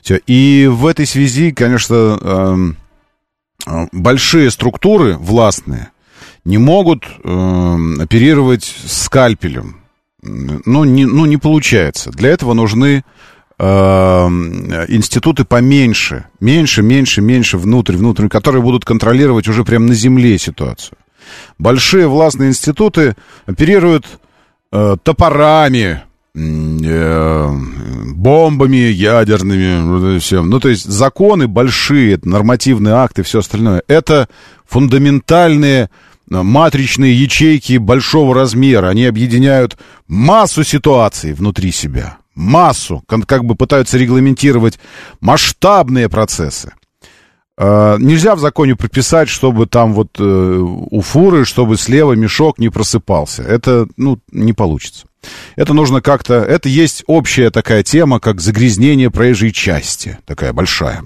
Все. И в этой связи, конечно, большие структуры властные не могут оперировать скальпелем. Ну, не, ну, не получается. Для этого нужны институты поменьше. Меньше, меньше, меньше, внутрь, внутрь, которые будут контролировать уже прямо на земле ситуацию. Большие властные институты оперируют э, топорами, э, бомбами ядерными, всем. Ну, то есть законы большие, нормативные акты, все остальное. Это фундаментальные матричные ячейки большого размера. Они объединяют массу ситуаций внутри себя. Массу. Как бы пытаются регламентировать масштабные процессы. Нельзя в законе прописать, чтобы там вот э, у фуры, чтобы слева мешок не просыпался. Это, ну, не получится. Это нужно как-то... Это есть общая такая тема, как загрязнение проезжей части. Такая большая.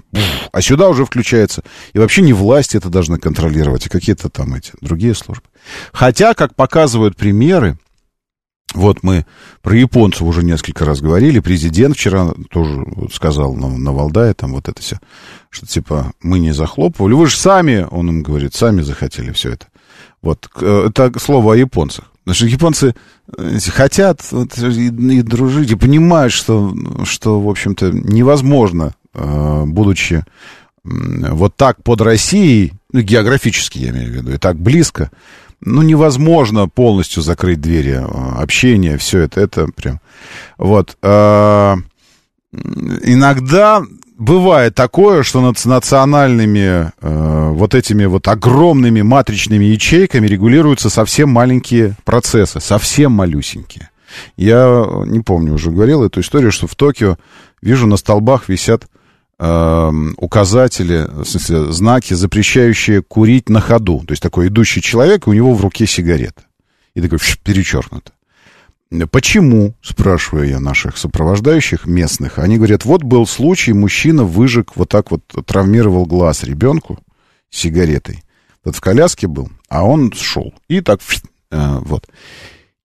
А сюда уже включается. И вообще не власти это должны контролировать, а какие-то там эти другие службы. Хотя, как показывают примеры, вот мы про японцев уже несколько раз говорили. Президент вчера тоже сказал на, на Валдае, там вот это все, что типа мы не захлопывали. Вы же сами, он им говорит, сами захотели все это. Вот, это слово о японцах. Потому что японцы хотят вот, и, и дружить, и понимают, что, что в общем-то, невозможно, будучи вот так под Россией, ну, географически я имею в виду, и так близко, ну, невозможно полностью закрыть двери общения, все это, это прям, вот. Иногда бывает такое, что над национальными вот этими вот огромными матричными ячейками регулируются совсем маленькие процессы, совсем малюсенькие. Я не помню, уже говорил эту историю, что в Токио, вижу, на столбах висят указатели, в смысле, знаки, запрещающие курить на ходу. То есть такой идущий человек, и у него в руке сигарета. И такой перечеркнуто. Почему, спрашиваю я наших сопровождающих местных, они говорят, вот был случай, мужчина выжег, вот так вот травмировал глаз ребенку сигаретой. Тот в коляске был, а он шел. И так, вот.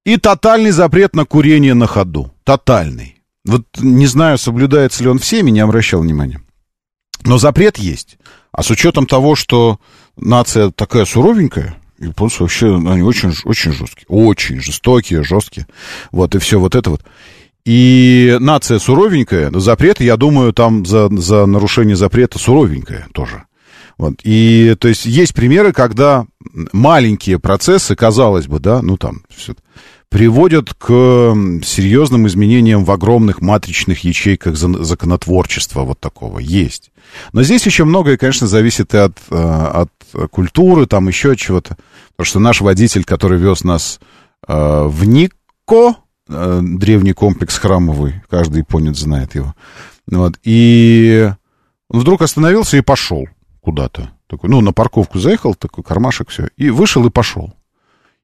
И тотальный запрет на курение на ходу. Тотальный. Вот не знаю, соблюдается ли он всеми, не обращал внимания. Но запрет есть. А с учетом того, что нация такая суровенькая, японцы вообще, они очень, очень жесткие. Очень жестокие, жесткие. Вот, и все вот это вот. И нация суровенькая, запрет, я думаю, там за, за нарушение запрета суровенькая тоже. Вот. И, то есть, есть примеры, когда маленькие процессы, казалось бы, да, ну там, все, приводят к серьезным изменениям в огромных матричных ячейках законотворчества вот такого. Есть. Но здесь еще многое, конечно, зависит и от, от культуры, там еще от чего-то. Потому что наш водитель, который вез нас в Нико, древний комплекс храмовый, каждый японец знает его. Вот. И он вдруг остановился и пошел куда-то. Такой, ну, на парковку заехал, такой кармашек, все, и вышел и пошел.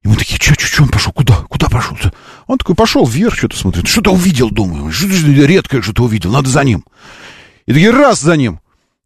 И мы такие, что, что, что он пошел, куда, куда пошел? Он такой пошел вверх, что-то смотрит, что-то увидел, думаю, что-то редкое что-то увидел, надо за ним. И такие, раз за ним.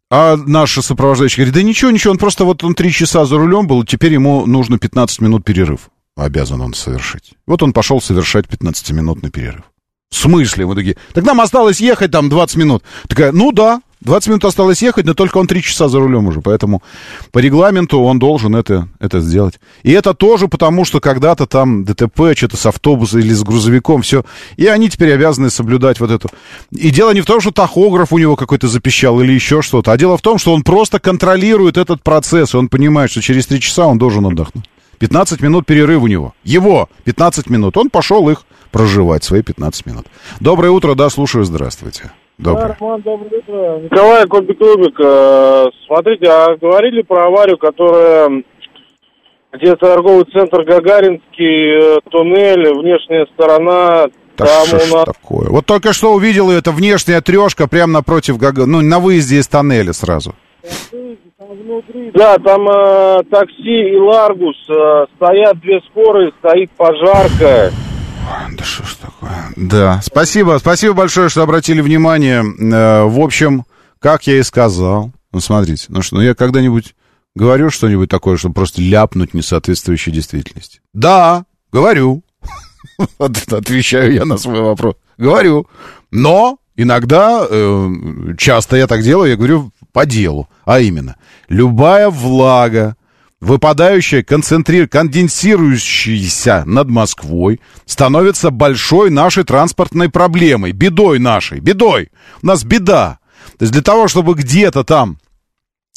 А наш сопровождающий говорит, да ничего, ничего, он просто вот он три часа за рулем был, и теперь ему нужно пятнадцать минут перерыв. Обязан он совершить. Вот он пошел совершать пятнадцатиминутный перерыв. В смысле? Мы такие, так нам осталось ехать там двадцать минут. Такая, ну да, двадцать минут осталось ехать, но только он три часа за рулем уже. Поэтому по регламенту он должен это, это сделать. И это тоже потому, что когда-то там ДТП, что-то с автобуса или с грузовиком, все. И они теперь обязаны соблюдать вот это. И дело не в том, что тахограф у него какой-то запищал или еще что-то. А дело в том, что он просто контролирует этот процесс. И он понимает, что через три часа он должен отдохнуть. пятнадцать минут перерыв у него. Его пятнадцать минут. Он пошел их проживать, свои пятнадцать минут. Доброе утро, да, слушаю, здравствуйте. Доброе. Да, Роман, доброе утро. Николай, Кобик-Лубик. Смотрите, а говорили про аварию, которая где торговый центр Гагаринский, туннель, внешняя сторона. Да что ж нас... такое? Вот только что увидел ее, это внешняя трешка прямо напротив Гагарина, ну, на выезде из тоннеля сразу. Внутри, да, там э, такси и Ларгус, э, стоят две скорые, стоит пожарка. Да что ж такое? Да, спасибо, спасибо большое, что обратили внимание. Э, в общем, как я и сказал, ну, смотрите, ну что, ну, я когда-нибудь говорю что-нибудь такое, чтобы просто ляпнуть несоответствующей действительности? Да, говорю. Отвечаю я на свой вопрос. Говорю, но... Иногда, э, часто я так делаю, я говорю по делу, а именно, любая влага, выпадающая, концентри... конденсирующаяся над Москвой, становится большой нашей транспортной проблемой, бедой нашей, бедой, у нас беда, то есть для того, чтобы где-то там,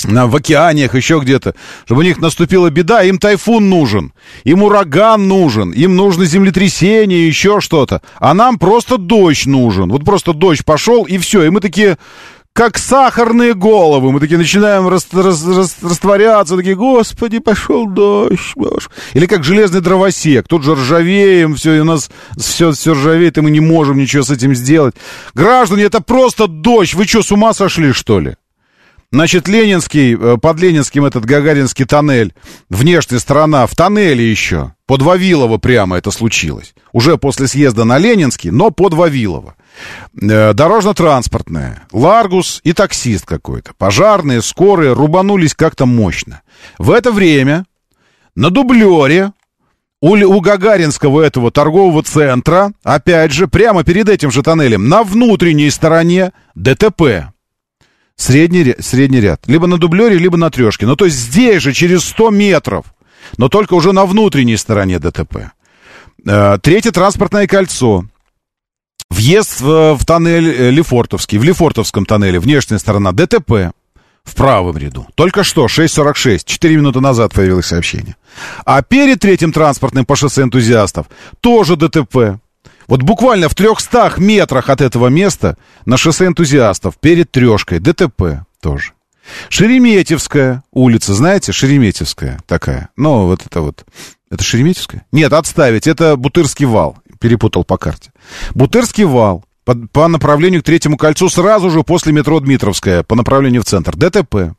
в океаниях, еще где-то, чтобы у них наступила беда, им тайфун нужен, им ураган нужен, им нужно землетрясение, еще что-то, а нам просто дождь нужен, вот просто дождь пошел, и все, и мы такие, как сахарные головы, мы такие начинаем рас- рас- рас- растворяться, такие, господи, пошел дождь, боже. Или как железный дровосек, тут же ржавеем, все, и у нас все, все ржавеет, и мы не можем ничего с этим сделать. Граждане, это просто дождь, вы что, с ума сошли, что ли? Значит, Ленинский, под Ленинским этот Гагаринский тоннель, внешняя сторона, в тоннеле еще, под Вавилово прямо это случилось. Уже после съезда на Ленинский, но под Вавилово. Дорожно-транспортная, Ларгус и таксист какой-то. Пожарные, скорые рубанулись как-то мощно. В это время на дублере у, у Гагаринского этого торгового центра, опять же, прямо перед этим же тоннелем, на внутренней стороне ДТП. Средний, средний ряд. Либо на дублере, либо на трешке. Ну, то есть здесь же, через сто метров. Но только уже на внутренней стороне ДТП. Третье транспортное кольцо. Въезд в, в тоннель Лефортовский. В Лефортовском тоннеле внешняя сторона ДТП. В правом ряду. Только что, шесть сорок шесть. четыре минуты назад появилось сообщение. А перед третьим транспортным по шоссе энтузиастов тоже ДТП. Вот буквально в трехстах метрах от этого места на шоссе энтузиастов перед трешкой ДТП тоже. Шереметьевская улица, знаете, Шереметьевская такая. Ну, вот это вот. Это Шереметьевская? Нет, отставить. Это Бутырский вал. Перепутал по карте. Бутырский вал по, по направлению к третьему кольцу сразу же после метро Дмитровская по направлению в центр. ДТП.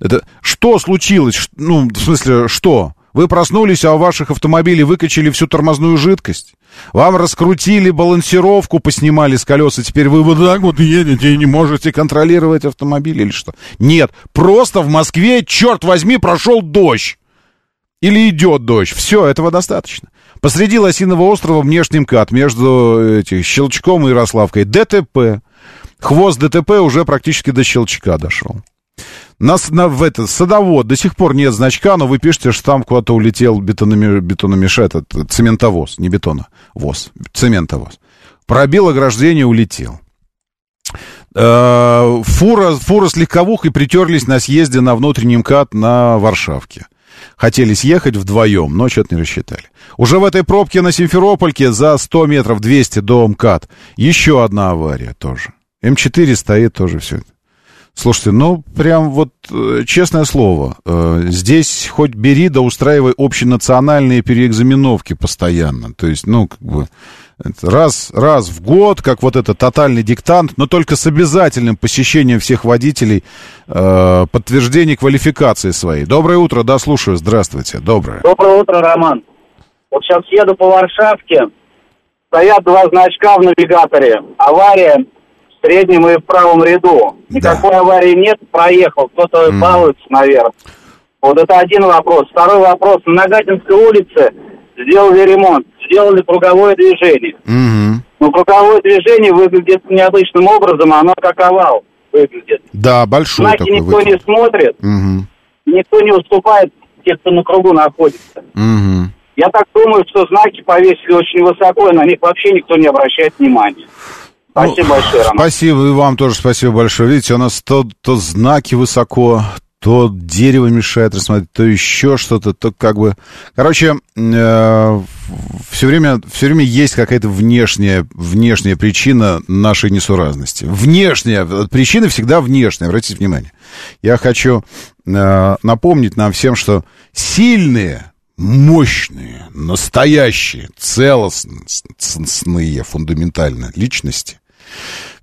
Это, что случилось? Ну, в смысле, что? Вы проснулись, а у ваших автомобилей выкачали всю тормозную жидкость. Вам раскрутили балансировку, поснимали с колес, и теперь вы вот так вот едете и не можете контролировать автомобиль или что? Нет, просто в Москве, черт возьми, прошел дождь. Или идет дождь. Все, этого достаточно. Посреди Лосиного острова внешний МКАД между этих, Щелчком и Ярославкой. ДТП. Хвост ДТП уже практически до Щелчка дошел. Нас на, в этот садовод до сих пор нет значка, но вы пишете, что там куда-то улетел бетономеш... бетономеш... этот, цементовоз, не бетоновоз, цементовоз. Пробил ограждение, улетел. Э-э- фура, фура с легковухой притерлись на съезде на внутренний МКАД на Варшавке. Хотели съехать вдвоем, но что-то не рассчитали. Уже в этой пробке на Симферопольке за сто метров двести до МКАД еще одна авария тоже. эм четыре стоит тоже все это. Слушайте, ну, прям вот, честное слово, э, здесь хоть бери, да устраивай общенациональные переэкзаменовки постоянно. То есть, ну, как бы, раз, раз в год, как вот этот тотальный диктант, но только с обязательным посещением всех водителей э, подтверждения квалификации своей. Доброе утро, да, слушаю, здравствуйте, доброе. Доброе утро, Роман. Вот сейчас еду по Варшавке, стоят два значка в навигаторе, авария... В среднем и в правом ряду. Никакой да. аварии нет, проехал. Кто-то mm. балуется, наверное. Вот это один вопрос. Второй вопрос. На Нагатинской улице сделали ремонт, сделали круговое движение. Mm-hmm. Но круговое движение выглядит необычным образом, оно как овал выглядит. Да, большой знаки такой никто выглядит. Не смотрит, mm-hmm. никто не уступает тех, кто на кругу находится. Mm-hmm. Я так думаю, что знаки повесили очень высоко, и на них вообще никто не обращает внимания. Спасибо большое, Роман. Спасибо, и вам тоже спасибо большое. Видите, у нас то, то знаки высоко, то дерево мешает рассмотреть, то еще что-то, то как бы... Короче, э, все время, все время есть какая-то внешняя, внешняя причина нашей несуразности. Внешняя, причина всегда внешняя, обратите внимание. Я хочу э, напомнить нам всем, что сильные... мощные, настоящие, целостные, фундаментальные личности.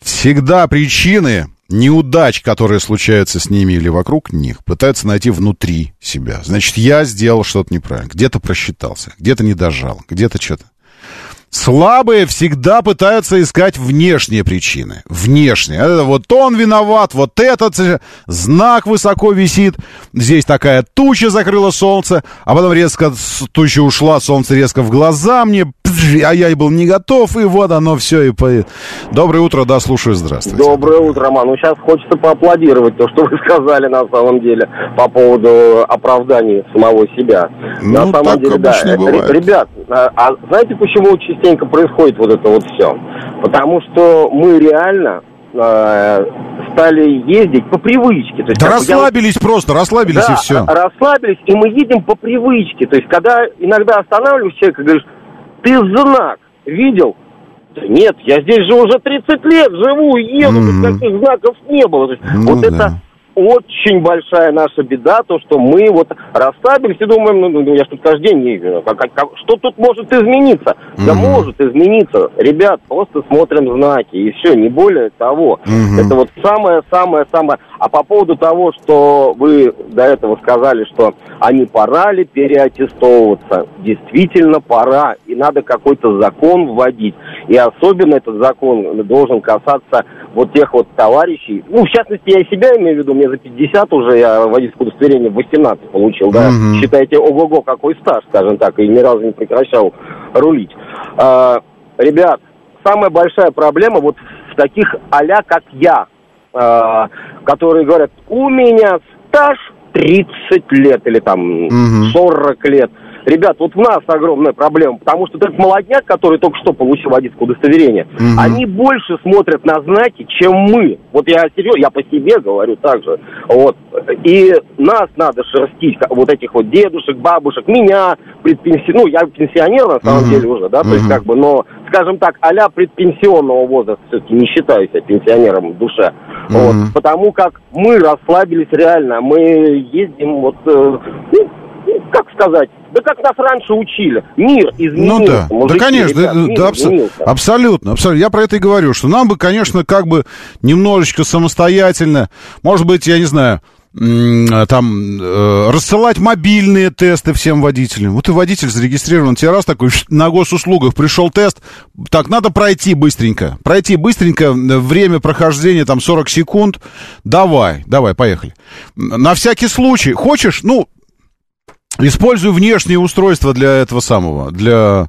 Всегда причины неудач, которые случаются с ними или вокруг них, пытаются найти внутри себя. Значит, я сделал что-то неправильно, где-то просчитался, где-то не дожал, где-то что-то. Слабые всегда пытаются искать внешние причины. Внешние. Это вот он виноват, вот этот знак высоко висит. Здесь такая туча закрыла солнце, а потом резко туча ушла, солнце резко в глаза мне, а я и был не готов, и вот оно все. И по... Доброе утро, да, слушаю, здравствуйте. Доброе утро, Роман. Ну, сейчас хочется поаплодировать то, что вы сказали на самом деле по поводу оправдания самого себя. Ну, на самом так деле, обычно да. бывает. Ребят, а знаете, почему частично происходит вот это вот все? Потому что мы реально э, стали ездить по привычке. То есть, да расслабились я... просто, расслабились да, и все. Расслабились, и мы едем по привычке. То есть, когда иногда останавливаешь человека и говоришь, ты знак видел? Нет, я здесь же уже тридцать лет живу, еду, mm-hmm. таких знаков не было. То есть, ну, вот да. это очень большая наша беда, то, что мы вот расслабились и думаем, ну, я что-то каждый день не вижу, что тут может измениться? Mm-hmm. Да может измениться. Ребят, просто смотрим знаки, и все, не более того. Mm-hmm. Это вот самое-самое-самое. А по поводу того, что вы до этого сказали, что они пора ли переаттестовываться, действительно пора, и надо какой-то закон вводить. И особенно этот закон должен касаться вот тех вот товарищей, ну, в частности, я и себя имею в виду, мне за пятьдесят уже, я водительское удостоверение в восемнадцать получил, да, mm-hmm. считайте, ого-го, какой стаж, скажем так, и ни разу не прекращал рулить. А, ребят, самая большая проблема вот в таких а-ля, как я, а, которые говорят, у меня стаж тридцать лет или там mm-hmm. сорок лет. Ребят, вот у нас огромная проблема, потому что этот молодняк, который только что получил водительское удостоверение, mm-hmm. они больше смотрят на знаки, чем мы. Вот я серьезно, я по себе говорю так же. Вот. И нас надо шерстить, вот этих вот дедушек, бабушек, меня, предпенсионер, ну, я пенсионер на самом mm-hmm. деле уже, да, mm-hmm. то есть как бы, но, скажем так, а-ля предпенсионного возраста, все-таки не считаю себя пенсионером в душе, mm-hmm. вот, потому как мы расслабились реально, мы ездим вот, э, ну, как сказать, да как нас раньше учили. Мир изменился. Ну да, мужики, да конечно, ребят, да, да, абсо- абсолютно, абсолютно. Я про это и говорю, что нам бы, конечно, как бы немножечко самостоятельно, может быть, я не знаю, там, э, рассылать мобильные тесты всем водителям. Вот и водитель зарегистрирован, тебе раз такой, на госуслугах пришел тест, так, надо пройти быстренько, пройти быстренько, время прохождения, там, сорок секунд, давай, давай, поехали. На всякий случай, хочешь, ну, Использую внешние устройства для этого самого, для...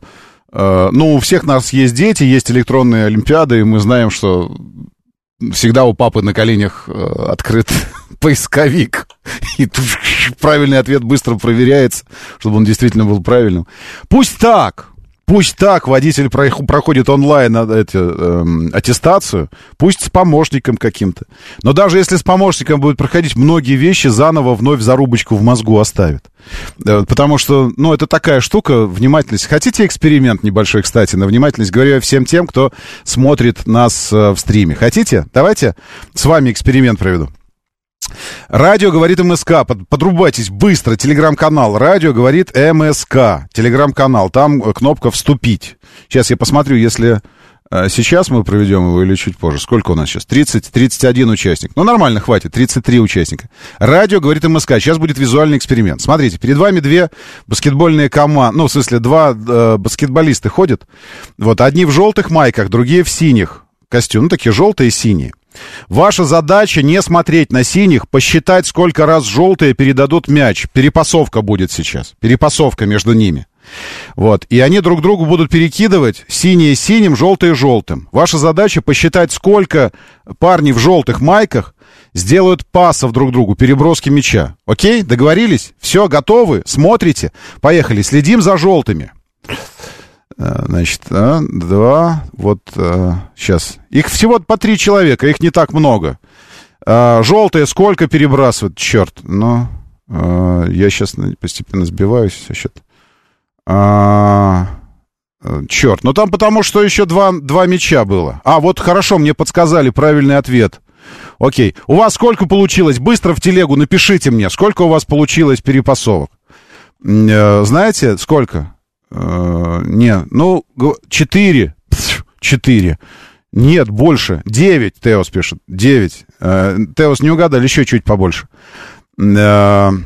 Э, ну, у всех нас есть дети, есть электронные олимпиады, и мы знаем, что всегда у папы на коленях э, открыт поисковик, и правильный ответ быстро проверяется, чтобы он действительно был правильным. Пусть так, пусть так водитель проходит онлайн эти, э, аттестацию, пусть с помощником каким-то. Но даже если с помощником будет проходить, многие вещи заново вновь зарубочку в мозгу оставят. Э, потому что, ну, это такая штука, внимательность. Хотите эксперимент небольшой, кстати, на внимательность? Говорю я всем тем, кто смотрит нас э, в стриме. Хотите? Давайте с вами эксперимент проведу. Радио говорит МСК, подрубайтесь быстро, телеграм-канал, радио говорит МСК, телеграм-канал, там кнопка «Вступить». Сейчас я посмотрю, если сейчас мы проведем его или чуть позже. Сколько у нас сейчас? тридцать, тридцать один участник. Ну, нормально, хватит, тридцать три участника. Радио говорит МСК, сейчас будет визуальный эксперимент. Смотрите, перед вами две баскетбольные команды, ну, в смысле, два э, баскетболиста ходят. Вот, одни в желтых майках, другие в синих костюмах, ну, такие желтые и синие. Ваша задача не смотреть на синих, посчитать, сколько раз желтые передадут мяч. Перепасовка будет сейчас. Перепасовка между ними. Вот. И они друг другу будут перекидывать синие синим, желтые желтым. Ваша задача посчитать, сколько парней в желтых майках сделают пасов друг другу, переброски мяча. Окей? Договорились? Все, готовы? Смотрите? Поехали. Следим за желтыми. Значит, два, вот сейчас. Их всего по три человека, их не так много. Желтые сколько перебрасывают? Черт, но я сейчас постепенно сбиваюсь со счета. Черт, ну там потому что еще два, два мяча было. А, вот хорошо, мне подсказали правильный ответ. Окей, у вас сколько получилось? Быстро в телегу напишите мне, сколько у вас получилось перепасовок. Знаете, сколько? Uh, не, ну, четыре. Четыре. Нет, больше. Девять, Теос пишет. Девять. Uh, Теос не угадал, еще чуть побольше. Uh,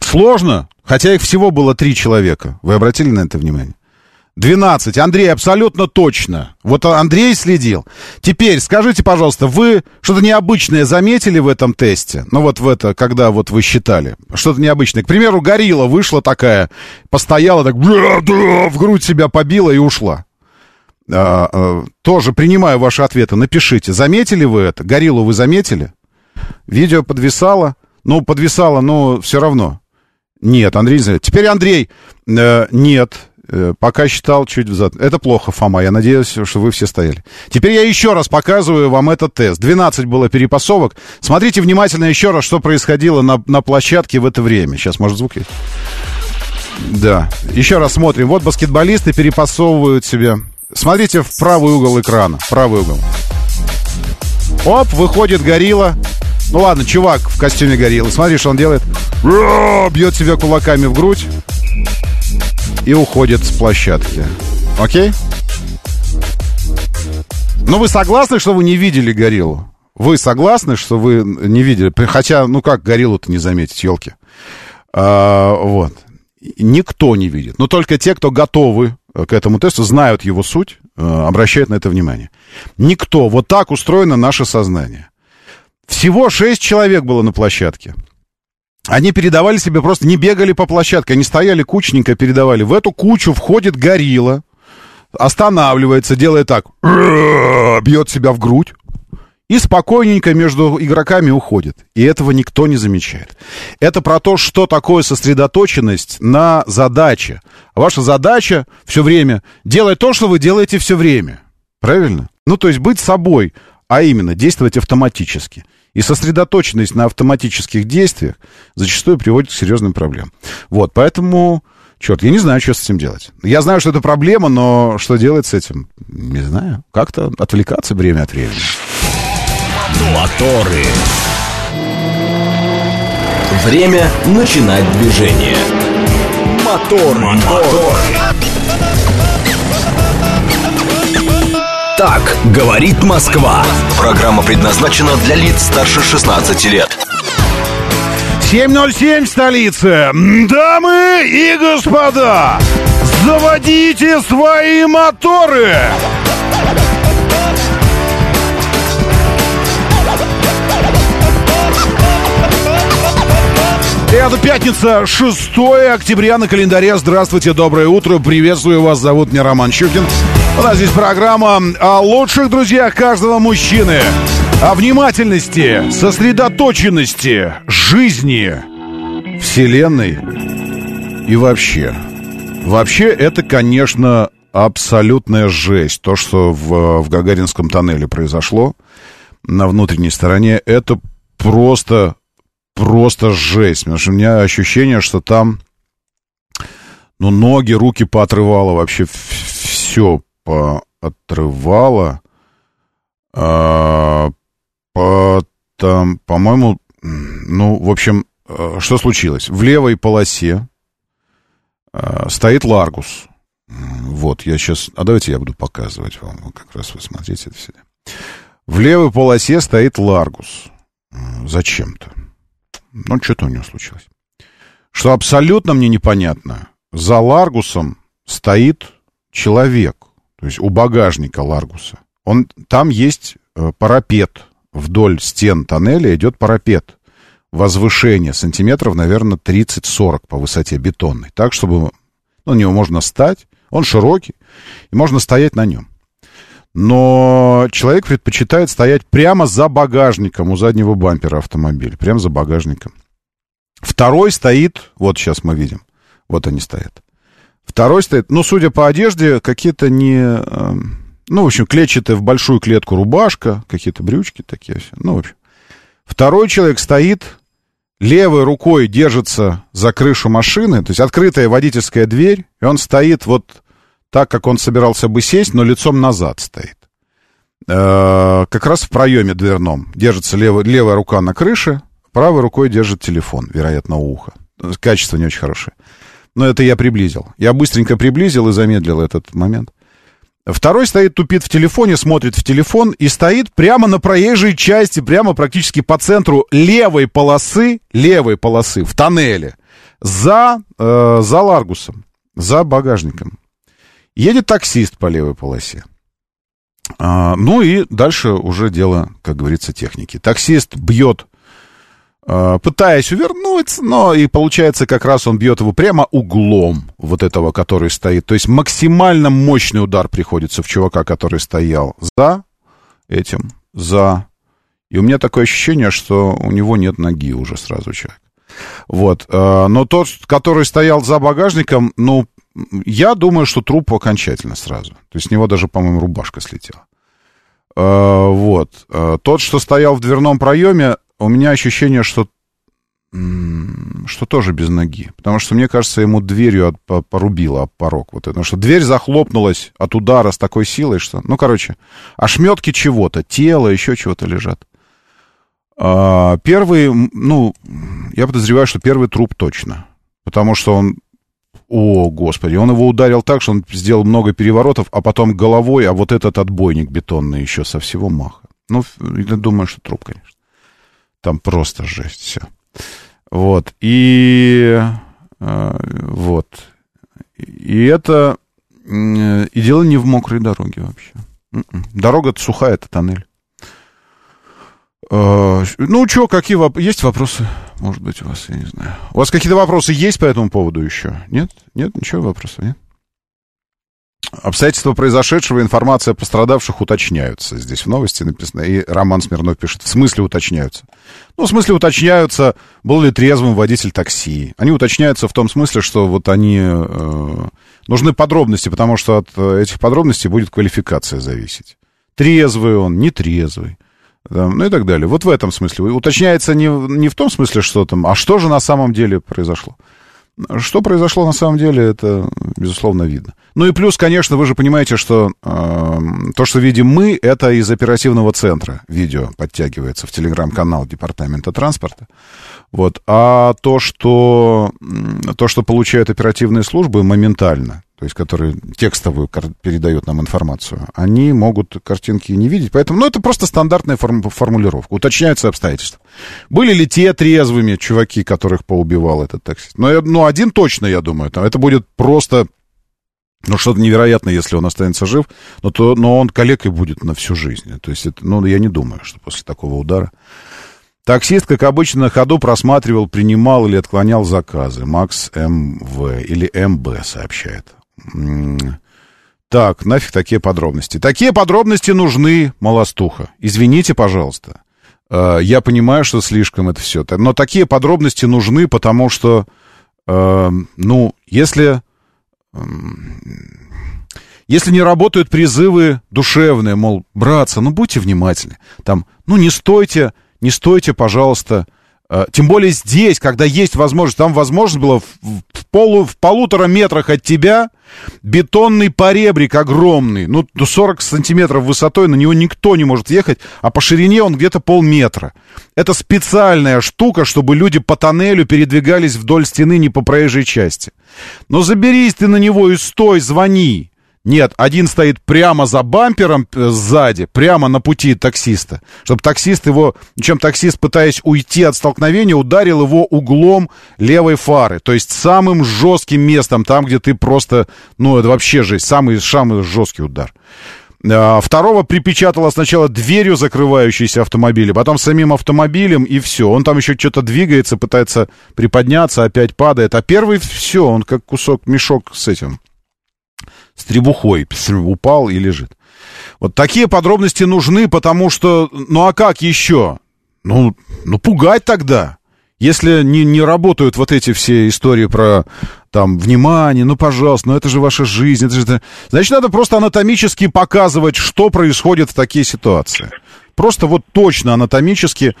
сложно, хотя их всего было три человека. Вы обратили на это внимание? двенадцать. Андрей, абсолютно точно. Вот Андрей следил. Теперь скажите, пожалуйста, вы что-то необычное заметили в этом тесте? Ну вот в это, когда вот вы считали. Что-то необычное. К примеру, горилла вышла такая, постояла так, в грудь себя побила и ушла. А, а, тоже принимаю ваши ответы. Напишите, заметили вы это? Гориллу вы заметили? Видео подвисало. Ну, подвисало, но все равно. Нет, Андрей не знает. Теперь Андрей. Э, нет. Пока считал чуть взад. Это плохо, Фома. Я надеюсь, что вы все стояли. Теперь я еще раз показываю вам этот тест. двенадцать было перепасовок. Смотрите внимательно еще раз, что происходило на, на площадке в это время. Сейчас, может, звук есть? Да. Еще раз смотрим. Вот баскетболисты перепасовывают себе. Смотрите в правый угол экрана. Правый угол. Оп, выходит горилла. Ну ладно, чувак в костюме гориллы. Смотри, что он делает. Бьет себя кулаками в грудь. И уходит с площадки. Окей? Но вы согласны, что вы не видели гориллу? Вы согласны, что вы не видели? Хотя, ну как гориллу-то не заметить, елки? А, вот. Никто не видит. Но только те, кто готовы к этому тесту, знают его суть, обращают на это внимание. Никто. Вот так устроено наше сознание. Всего шесть человек было на площадке. Они передавали себе, просто не бегали по площадке, они стояли кучненько, передавали. В эту кучу входит горилла, останавливается, делает так, бьет себя в грудь и спокойненько между игроками уходит. И этого никто не замечает. Это про то, что такое сосредоточенность на задаче. Ваша задача все время делать то, что вы делаете все время. Правильно? Ну, то есть быть собой, а именно действовать автоматически. И сосредоточенность на автоматических действиях зачастую приводит к серьезным проблемам. Вот, поэтому, черт, я не знаю, что с этим делать. Я знаю, что это проблема, но что делать с этим? Не знаю. Как-то отвлекаться время от времени. Моторы. Время начинать движение. Мотор, мотор. Так говорит Москва. Программа предназначена для лиц старше шестнадцати лет. семь ноль семь столица. Дамы и господа, заводите свои моторы. Это пятница, шестое октября на календаре. Здравствуйте, доброе утро, приветствую вас. Зовут меня Роман Щукин. У нас здесь программа о лучших друзьях каждого мужчины, о внимательности, сосредоточенности, жизни, вселенной и вообще. Вообще это, конечно, абсолютная жесть. То, что в, в Гагаринском тоннеле произошло на внутренней стороне, это просто... Просто жесть, потому что у меня ощущение, что там, ну, ноги, руки поотрывало, вообще все поотрывало, а, по, там, по-моему, ну, в общем, что случилось? В левой полосе а, стоит Ларгус, вот, я сейчас, а давайте я буду показывать вам, как раз вы смотрите это все. В левой полосе стоит Ларгус, зачем-то. Ну, что-то у него случилось. Что абсолютно мне непонятно. За Ларгусом стоит человек. То есть у багажника Ларгуса. Он, там есть э, парапет. Вдоль стен тоннеля идет парапет. Возвышение сантиметров, наверное, тридцать-сорок по высоте бетонной. Так, чтобы ну, на него можно стать. Он широкий. И можно стоять на нем. Но человек предпочитает стоять прямо за багажником у заднего бампера автомобиля. Прямо за багажником. Второй стоит... Вот сейчас мы видим. Вот они стоят. Второй стоит... Ну, судя по одежде, какие-то не... Ну, в общем, клетчатая в большую клетку рубашка. Какие-то брючки такие. Ну, в общем. Второй человек стоит... Левой рукой держится за крышу машины. То есть открытая водительская дверь. И он стоит вот... так, как он собирался бы сесть, но лицом назад стоит. Э-э- как раз в проеме дверном. Держится лево- левая рука на крыше, правой рукой держит телефон, вероятно, у уха. Качество не очень хорошее. Но это я приблизил. Я быстренько приблизил и замедлил этот момент. Второй стоит, тупит в телефоне, смотрит в телефон и стоит прямо на проезжей части, прямо практически по центру левой полосы, левой полосы в тоннеле за, э- за Ларгусом, за багажником. Едет таксист по левой полосе. А, ну и дальше уже дело, как говорится, техники. Таксист бьет, а, пытаясь увернуться, но и получается как раз он бьет его прямо углом вот этого, который стоит. То есть максимально мощный удар приходится в чувака, который стоял за этим, за... И у меня такое ощущение, что у него нет ноги уже сразу человек. Вот. А, но тот, который стоял за багажником, ну... Я думаю, что труп окончательно сразу. То есть с него даже, по-моему, рубашка слетела. Э, вот. Э, тот, что стоял в дверном проеме, у меня ощущение, что, что тоже без ноги. Потому что, мне кажется, ему дверью от, порубило об порог. Вот это. Потому что дверь захлопнулась от удара с такой силой, что... Ну, короче, ошметки чего-то, тела, еще чего-то лежат. Э, первый, ну, я подозреваю, что первый труп точно. Потому что он... О, господи, он его ударил так, что он сделал много переворотов, а потом головой, а вот этот отбойник бетонный еще со всего маха. Ну, я думаю, что труп, конечно. Там просто жесть, все. Вот, и... Э, вот. И это... Э, и дело не в мокрой дороге вообще. Дорога-то сухая, это тоннель. Э, ну, что, какие вопросы? Есть вопросы? Может быть, у вас, я не знаю. У вас какие-то вопросы есть по этому поводу еще? Нет? Нет? Ничего вопросов нет? Обстоятельства произошедшего, информация о пострадавших уточняются. Здесь в новости написано. И Роман Смирнов пишет. В смысле уточняются? Ну, в смысле уточняются, был ли трезвым водитель такси. Они уточняются в том смысле, что вот они... Э, нужны подробности, потому что от этих подробностей будет квалификация зависеть. Трезвый он, нетрезвый. Там, ну и так далее. Вот в этом смысле. Уточняется не, не в том смысле, что там, а что же на самом деле произошло. Что произошло на самом деле, это, безусловно, видно. Ну и плюс, конечно, вы же понимаете, что э, то, что видим мы, это из оперативного центра видео подтягивается в телеграм-канал Департамента транспорта. Вот. А то, что, то, что получают оперативные службы моментально, то есть которые текстовую передают нам информацию, они могут картинки не видеть. Поэтому, ну, это просто стандартная форм- формулировка. Уточняются обстоятельства. Были ли те трезвыми чуваки, которых поубивал этот таксист? Ну, я, ну один точно, я думаю. Там, это будет просто... Ну, что-то невероятное, если он останется жив, но, то, но он калекой будет на всю жизнь. То есть, это, ну, я не думаю, что после такого удара Таксист, как обычно, на ходу просматривал, принимал или отклонял заказы. Макс эм вэ или эм бэ сообщает. Так, нафиг такие подробности. Такие подробности нужны, Малостуха. Извините, пожалуйста. Я понимаю, что слишком это все. Но такие подробности нужны, потому что, ну, если... Если не работают призывы душевные, мол, братцы, ну будьте внимательны, там, ну не стойте, не стойте, пожалуйста, э, тем более здесь, когда есть возможность, там возможность была в, в, полу, в полутора метрах от тебя бетонный поребрик огромный, ну сорок сантиметров высотой, на него никто не может ехать, а по ширине он где-то полметра. Это специальная штука, чтобы люди по тоннелю передвигались вдоль стены не по проезжей части. Но заберись ты на него и стой, звони. Нет, один стоит прямо за бампером сзади, прямо на пути таксиста, чтобы таксист его, чем таксист, пытаясь уйти от столкновения, ударил его углом левой фары, то есть самым жестким местом, там, где ты просто, ну, это вообще жесть, самый, самый жесткий удар. Второго припечатало сначала дверью закрывающейся автомобиля, потом самим автомобилем, и все. Он там еще что-то двигается, пытается приподняться, опять падает, а первый все, он как кусок, мешок с этим... с требухой упал и лежит. Вот такие подробности нужны, потому что... Ну, а как еще? Ну, ну пугать тогда. Если не, не работают вот эти все истории про, там, внимание, ну, пожалуйста, ну, это же ваша жизнь, это же... Это... Значит, надо просто анатомически показывать, что происходит в такие ситуации. Просто вот точно анатомически,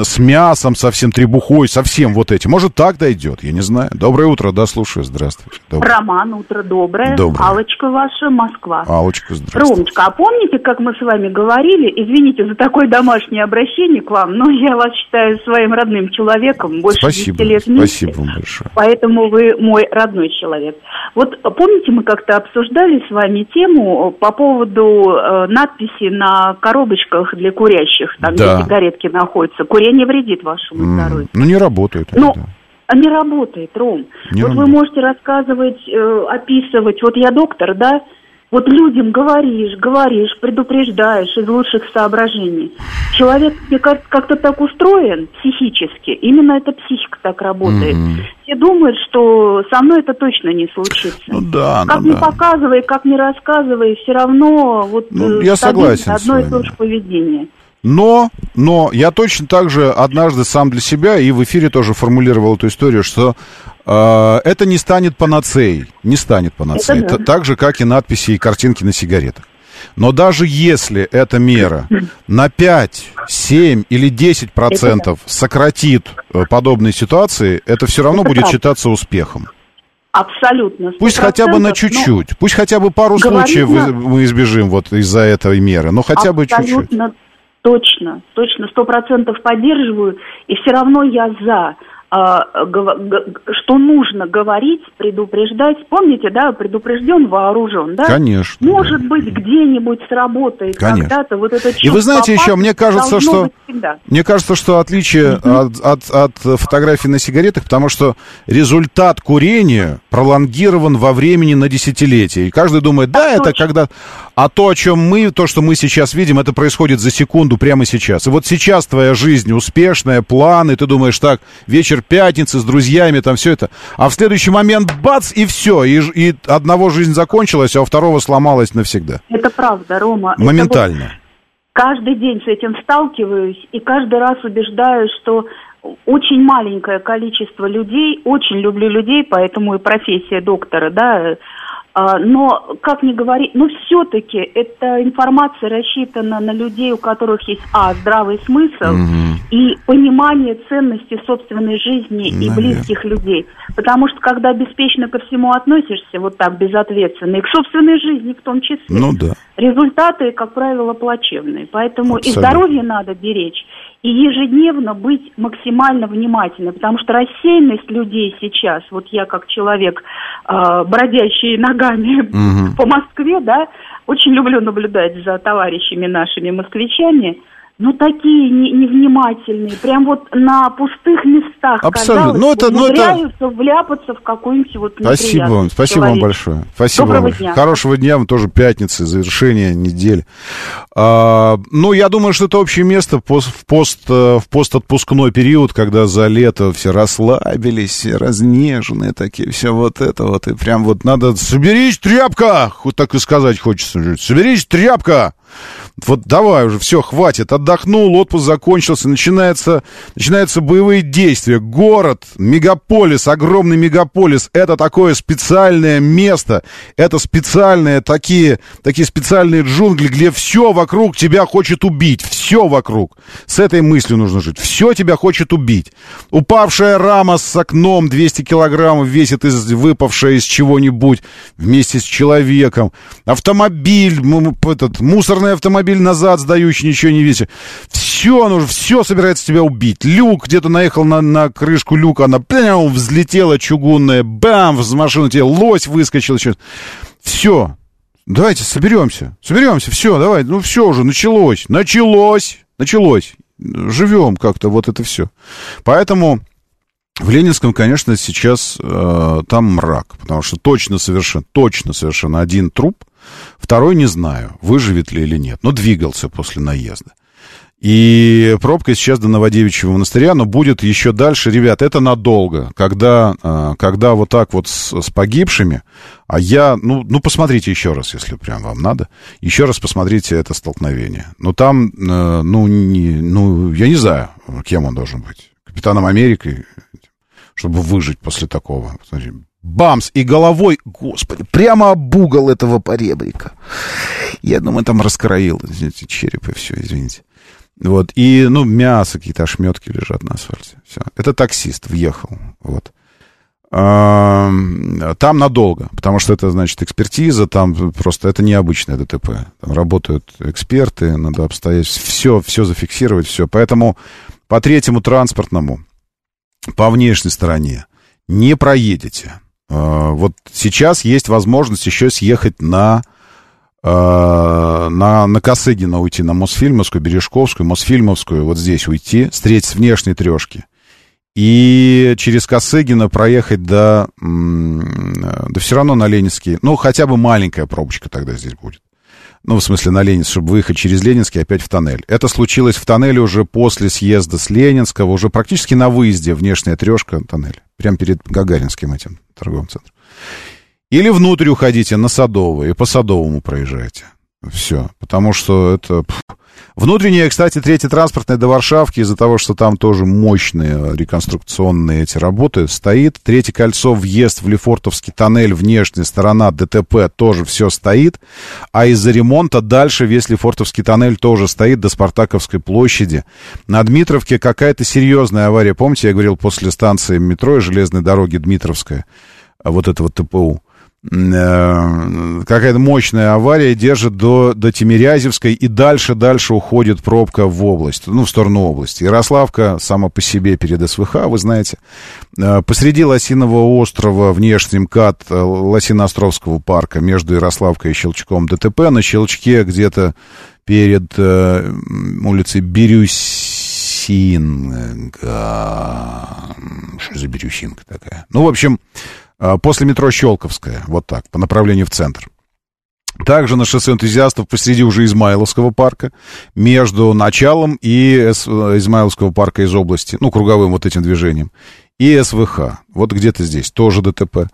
с мясом, со всем требухой, со всем вот этим. Может, так дойдет, я не знаю. Доброе утро, да, слушаю, здравствуйте. Доброе. Роман, утро доброе. Доброе. Аллочка ваша, Москва. Аллочка, здравствуйте. Ромочка, а помните, как мы с вами говорили, извините за такое домашнее обращение к вам, но я вас считаю своим родным человеком больше спасибо, десяти лет вместе. Спасибо вам большое. Поэтому вы мой родной человек. Вот помните, мы как-то обсуждали с вами тему по поводу э, надписи на коробочках для курящих, там, да. где сигаретки находятся, курение вредит вашему mm. здоровью. Ну, не работает. Ну, да. не работает, Ром. Не вот работает. Вы можете рассказывать, э, описывать, вот я доктор, да, вот людям говоришь, говоришь, предупреждаешь из лучших соображений. Человек, мне кажется, как-то так устроен психически, именно эта психика так работает. Mm. Все думают, что со мной это точно не случится. Ну да, как ну, ни да. показывай, как ни рассказывай, все равно вот ну, я согласен одно и то же поведение. Но, но я точно так же однажды сам для себя и в эфире тоже формулировал эту историю, что э, это не станет панацеей, не станет панацеей, это да. так же, как и надписи и картинки на сигаретах. Но даже если эта мера на пять, семь или десять процентов сократит подобные ситуации, это все равно это будет так. считаться успехом. Абсолютно. Пусть хотя бы на чуть-чуть, пусть хотя бы пару случаев на... мы избежим вот из-за этой меры, но хотя Абсолютно... бы чуть-чуть. Точно, точно, сто процентов поддерживаю, и все равно я за, э, гов, г, что нужно говорить, предупреждать. Помните, да, предупрежден, вооружен, да? Конечно. Может да. быть, где-нибудь сработает Конечно. когда-то вот это чувство. И вы знаете еще, мне кажется, что, мне кажется, что отличие от, от, от фотографий на сигаретах, потому что результат курения пролонгирован во времени на десятилетия. И каждый думает, да, это когда... А то, о чем мы, то, что мы сейчас видим, это происходит за секунду прямо сейчас. И вот сейчас твоя жизнь успешная, планы, ты думаешь, так, вечер пятницы с друзьями, там все это. А в следующий момент бац, и все. И, и одного жизнь закончилась, а у второго сломалась навсегда. Это правда, Рома. Моментально. Это вот каждый день с этим сталкиваюсь и каждый раз убеждаюсь, что... Очень маленькое количество людей, очень люблю людей, поэтому и профессия доктора, да, но, как ни говори, но все-таки эта информация рассчитана на людей, у которых есть, а, здравый смысл mm-hmm. и понимание ценности собственной жизни Наверное. и близких людей. Потому что, когда беспечно ко всему относишься, вот так, безответственно, и к собственной жизни в том числе, ну, да. результаты, как правило, плачевные. Поэтому Абсолютно. и здоровье надо беречь, и ежедневно быть максимально внимательным, потому что рассеянность людей сейчас, вот я как человек, э, бродящий ногами угу. по Москве, да, очень люблю наблюдать за товарищами нашими москвичами, Ну, такие не, невнимательные, прям вот на пустых местах, абсолютно. Казалось, ну, это, умудряются ну, это... вляпаться в какую-нибудь вот неприятность. Спасибо вам, спасибо вам большое. Спасибо Доброго вам. Дня. Хорошего дня, вам тоже пятницы, завершение недели. А, ну, я думаю, что это общее место в, пост, в, пост, в постотпускной период, когда за лето все расслабились, все разнеженные такие, все вот это вот. И прям вот надо, соберись, тряпка, вот так и сказать хочется, соберись, тряпка. Вот давай уже, все, хватит, отдохнул, отпуск закончился, начинается, начинаются боевые действия. Город, мегаполис, огромный мегаполис, это такое специальное место, это специальные такие, такие специальные джунгли, где все вокруг тебя хочет убить, все вокруг. С этой мыслью нужно жить, все тебя хочет убить. Упавшая рама с окном двести килограммов весит, из, выпавшая из чего-нибудь вместе с человеком. Автомобиль, этот, мусорный автомобиль назад сдающий, ничего не весит. Все, оно, все собирается тебя убить. Люк, где-то наехал на, на крышку люка, она пям, взлетела чугунная, бам, с машины тебе лось выскочил. Все, давайте соберемся, соберемся, все, давай, ну все уже, началось, началось, началось. Живем как-то, вот это все. Поэтому... В Ленинском, конечно, сейчас э, там мрак, потому что точно совершенно, точно совершенно один труп, второй не знаю, выживет ли или нет, но двигался после наезда. И пробка сейчас до Новодевичьего монастыря, но будет еще дальше. Ребят, это надолго, когда, э, когда вот так вот с, с погибшими, а я, ну, ну, посмотрите еще раз, если прям вам надо, еще раз посмотрите это столкновение. Но там, э, ну, не, ну, я не знаю, кем он должен быть, капитаном Америки, чтобы выжить после такого. Смотри, бамс! И головой, господи, прямо об угол этого поребрика. Я думаю, там раскроил, извините, череп и все, извините. Вот, и, ну, мясо, какие-то ошметки лежат на асфальте. Все. Это таксист въехал, вот. Там надолго, потому что это, значит, экспертиза, там просто это необычное ДТП. Там работают эксперты, надо обстоятельства, все, все зафиксировать, все. Поэтому по третьему транспортному по внешней стороне не проедете. Вот сейчас есть возможность еще съехать на, на, на Косыгина уйти, на Мосфильмовскую, Бережковскую, Мосфильмовскую, вот здесь уйти, встретить с внешней трешки. И через Косыгина проехать до... Да все равно на Ленинский... Ну, хотя бы маленькая пробочка тогда здесь будет. Ну, в смысле, на Ленинск, чтобы выехать через Ленинский опять в тоннель. Это случилось в тоннеле уже после съезда с Ленинского, уже практически на выезде внешняя трешка тоннель, прямо перед Гагаринским этим торговым центром. Или внутрь уходите на Садовое и по Садовому проезжаете. Все, потому что это... Внутренняя, кстати, третья транспортная до Варшавки, из-за того, что там тоже мощные реконструкционные эти работы, стоит. Третье кольцо, въезд в Лефортовский тоннель, внешняя сторона ДТП, тоже все стоит. А из-за ремонта дальше весь Лефортовский тоннель тоже стоит до Спартаковской площади. На Дмитровке какая-то серьезная авария. Помните, я говорил, после станции метро и железной дороги Дмитровская, вот это вот ТПУ. Какая-то мощная авария держит до, до Тимирязевской и дальше-дальше уходит пробка в область, ну, в сторону области. Ярославка сама по себе перед СВХ, вы знаете. Посреди Лосиного острова, внешний МКАД Лосиноостровского парка, между Ярославкой и Щелчком ДТП, на Щелчке где-то перед э, улицей Бирюсинга. Что за Бирюсинка такая? Ну, в общем... После метро Щелковская, вот так, по направлению в центр. Также на шоссе энтузиастов посреди уже Измайловского парка, между началом и Измайловского парка из области, ну, круговым вот этим движением, и СВХ, вот где-то здесь, тоже ДТП.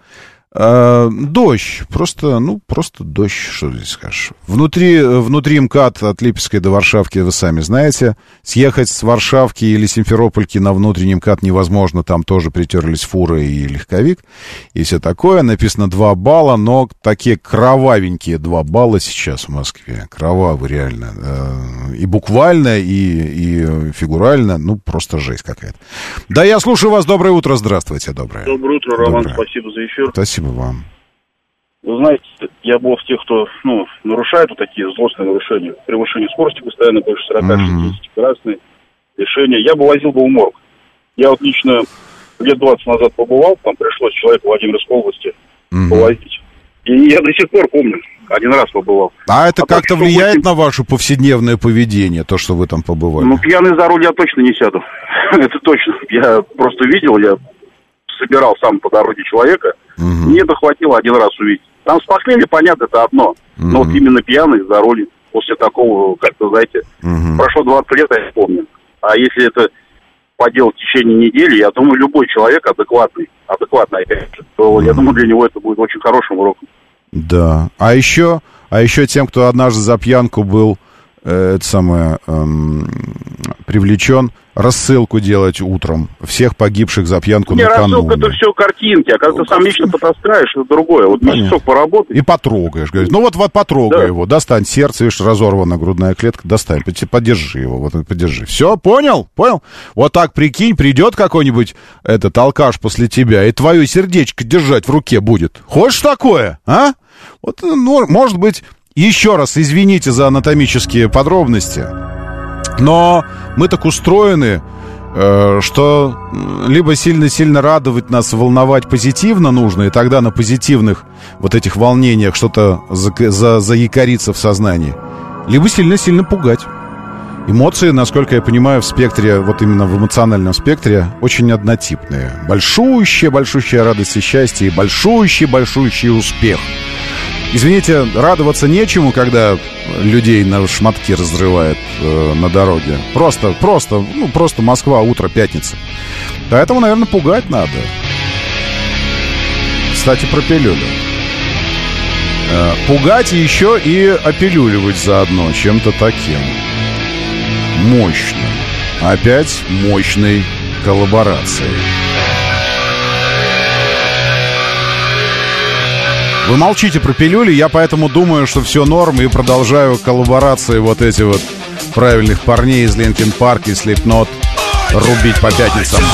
А, дождь, просто, ну, просто дождь, что здесь скажешь. Внутри, внутри МКАД от Липецкой до Варшавки, вы сами знаете, съехать с Варшавки или Симферопольки на внутренний МКАД невозможно, там тоже притерлись фуры и легковик, и все такое, написано два балла, но такие кровавенькие два балла сейчас в Москве, кровавые реально, и буквально, и, и фигурально, ну, просто жесть какая-то. Да, я слушаю вас, доброе утро, здравствуйте, доброе. Доброе утро, Роман, доброе. Спасибо за эфир. Спасибо. Вам. Вы знаете, я был в тех, кто ну, нарушает вот такие злостные нарушения. Превышение скорости постоянно больше сорок шестьдесят, mm-hmm. красные решения. Я бы возил бы в морг. Я вот лично лет двадцать назад побывал, там пришлось человека Владимирской области mm-hmm. повозить. И я до сих пор помню, один раз побывал. А это а как-то влияет восемь... на ваше повседневное поведение, то, что вы там побывали? Ну, пьяный за руль я точно не сяду. Это точно. Я просто видел, я собирал сам по дороге человека. Угу. Мне это хватило один раз увидеть. Там с похмелья, понятно, это одно. Угу. Но вот именно пьяный за руль, после такого, как-то, знаете, угу. прошло двадцать лет, я помню. А если это поделать в течение недели, я думаю, любой человек адекватный, адекватный, опять же, то, mm-hmm. я думаю, для него это будет очень хорошим уроком. Да. А еще, а еще тем, кто однажды за пьянку был, э, это самое, эм, привлечен, рассылку делать утром всех погибших за пьянку не, накануне. Рассылка — это все картинки, а когда ну, ты сам лично потаскаешь, это другое. Вот Понятно. Месяцок поработай. И потрогаешь, говоришь, ну вот, вот потрогай да. его, достань сердце, видишь, разорвана грудная клетка, достань, подержи его, вот подержи. Все, понял, понял? Вот так, прикинь, придет какой-нибудь этот алкаш после тебя, и твое сердечко держать в руке будет. Хочешь такое, а? Вот, ну, может быть, еще раз извините за анатомические подробности, но мы так устроены, что либо сильно-сильно радовать нас, волновать позитивно нужно, и тогда на позитивных вот этих волнениях что-то заякорится в сознании, либо сильно-сильно пугать. Эмоции, насколько я понимаю, в спектре, вот именно в эмоциональном спектре, очень однотипные. Большущая-большущая радость и счастье, и большущий-большущий успех. Извините, радоваться нечему, когда людей на шматки разрывает э, на дороге. Просто, просто, ну, просто Москва, утро, пятница. Поэтому, наверное, пугать надо. Кстати, про пилюлю. Э, пугать еще и опилюливать заодно чем-то таким. Мощным. Опять мощной коллаборацией. Вы молчите про пилюли, я поэтому думаю, что все норм, и продолжаю коллаборации вот эти вот правильных парней из Linkin Park и Slipknot рубить по пятницам.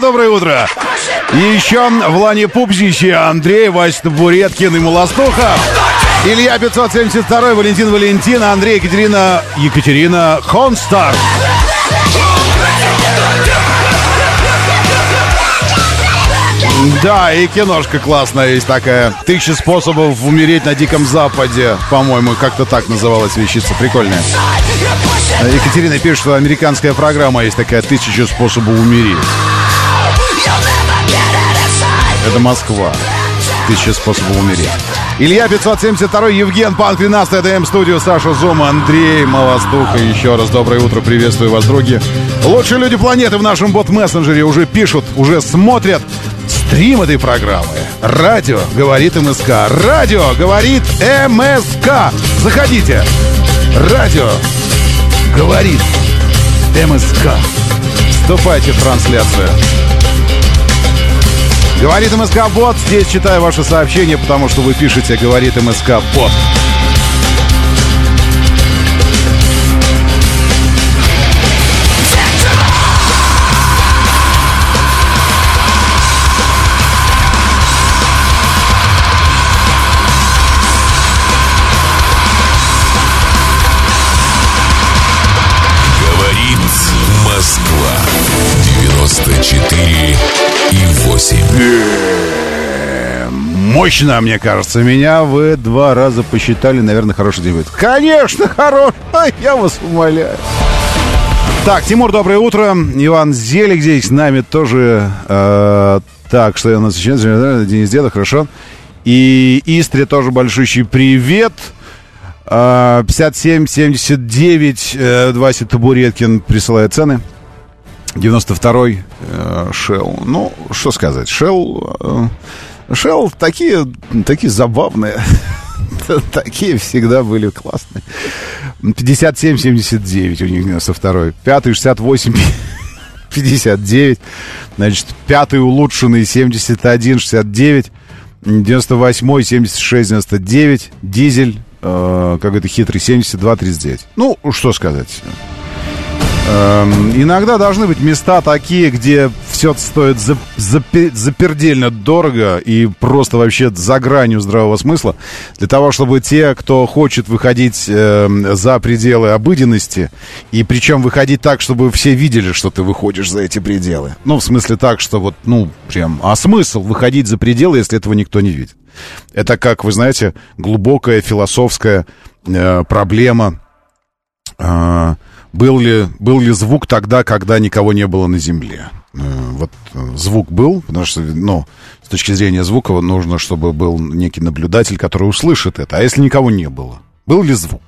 Доброе утро! И еще в лане Пупзичи Андрей, Вася Табуреткин и Малостуха. Илья пятьсот семьдесят два, Валентин Валентин, Андрей, Екатерина, Екатерина Хонстар. Да, и киношка классная есть такая. «Тысяча способов умереть на Диком Западе». По-моему, как-то так называлась вещица. Прикольная. Екатерина пишет, что американская программа есть такая «Тысяча способов умереть». You'll never get it inside. Это Москва. Тысяча способов умереть. Илья пятьсот семьдесят два, Евген Панк тринадцать, это М-студио, Саша Зума, Андрей Молостуха. Еще раз доброе утро, приветствую вас, други. Лучшие люди планеты в нашем бот-мессенджере уже пишут, уже смотрят стрим этой программы. Радио говорит МСК. Радио говорит МСК. Заходите. Радио говорит МСК. Вступайте в трансляцию. Говорит МСК-бот. Здесь читаю ваши сообщения, потому что вы пишете «Говорит МСК-бот». Говорит Москва. девяносто четыре и восемь. Мощно, мне кажется. Меня вы два раза посчитали. Наверное, хороший день будет. Конечно, хороший. Я вас умоляю. Так, Тимур, доброе утро. Иван Зелик здесь с нами тоже. Э, так, что я у нас сейчас? Денис Деда, хорошо. И Истре тоже большущий привет. Э, пятьдесят семь семьдесят девять. Э, Вася Табуреткин присылает цены. девяносто второй э, Shell. Ну, что сказать, Shell э, Shell такие, такие забавные. Такие всегда были классные. пятьдесят семь семьдесят девять у них девяносто второй. пятый шестьдесят восемь пятьдесят девять. Значит, пятый улучшенный семьдесят один шестьдесят девять. девяносто восьмой семьдесят шесть девяносто девять. Дизель э, какой-то хитрый семьдесят два тридцать девять. Ну, что сказать. Иногда должны быть места такие, где все стоит запердельно дорого и просто вообще за гранью здравого смысла, для того, чтобы те, кто хочет выходить за пределы обыденности, и причем выходить так, чтобы все видели, что ты выходишь за эти пределы. Ну, в смысле так, что вот, ну, прям, а смысл выходить за пределы, если этого никто не видит? Это, как вы знаете, глубокая философская э, проблема. э, Был ли, был ли звук тогда, когда никого не было на земле? Вот звук был, потому что, ну, с точки зрения звука нужно, чтобы был некий наблюдатель, который услышит это. А если никого не было? Был ли звук?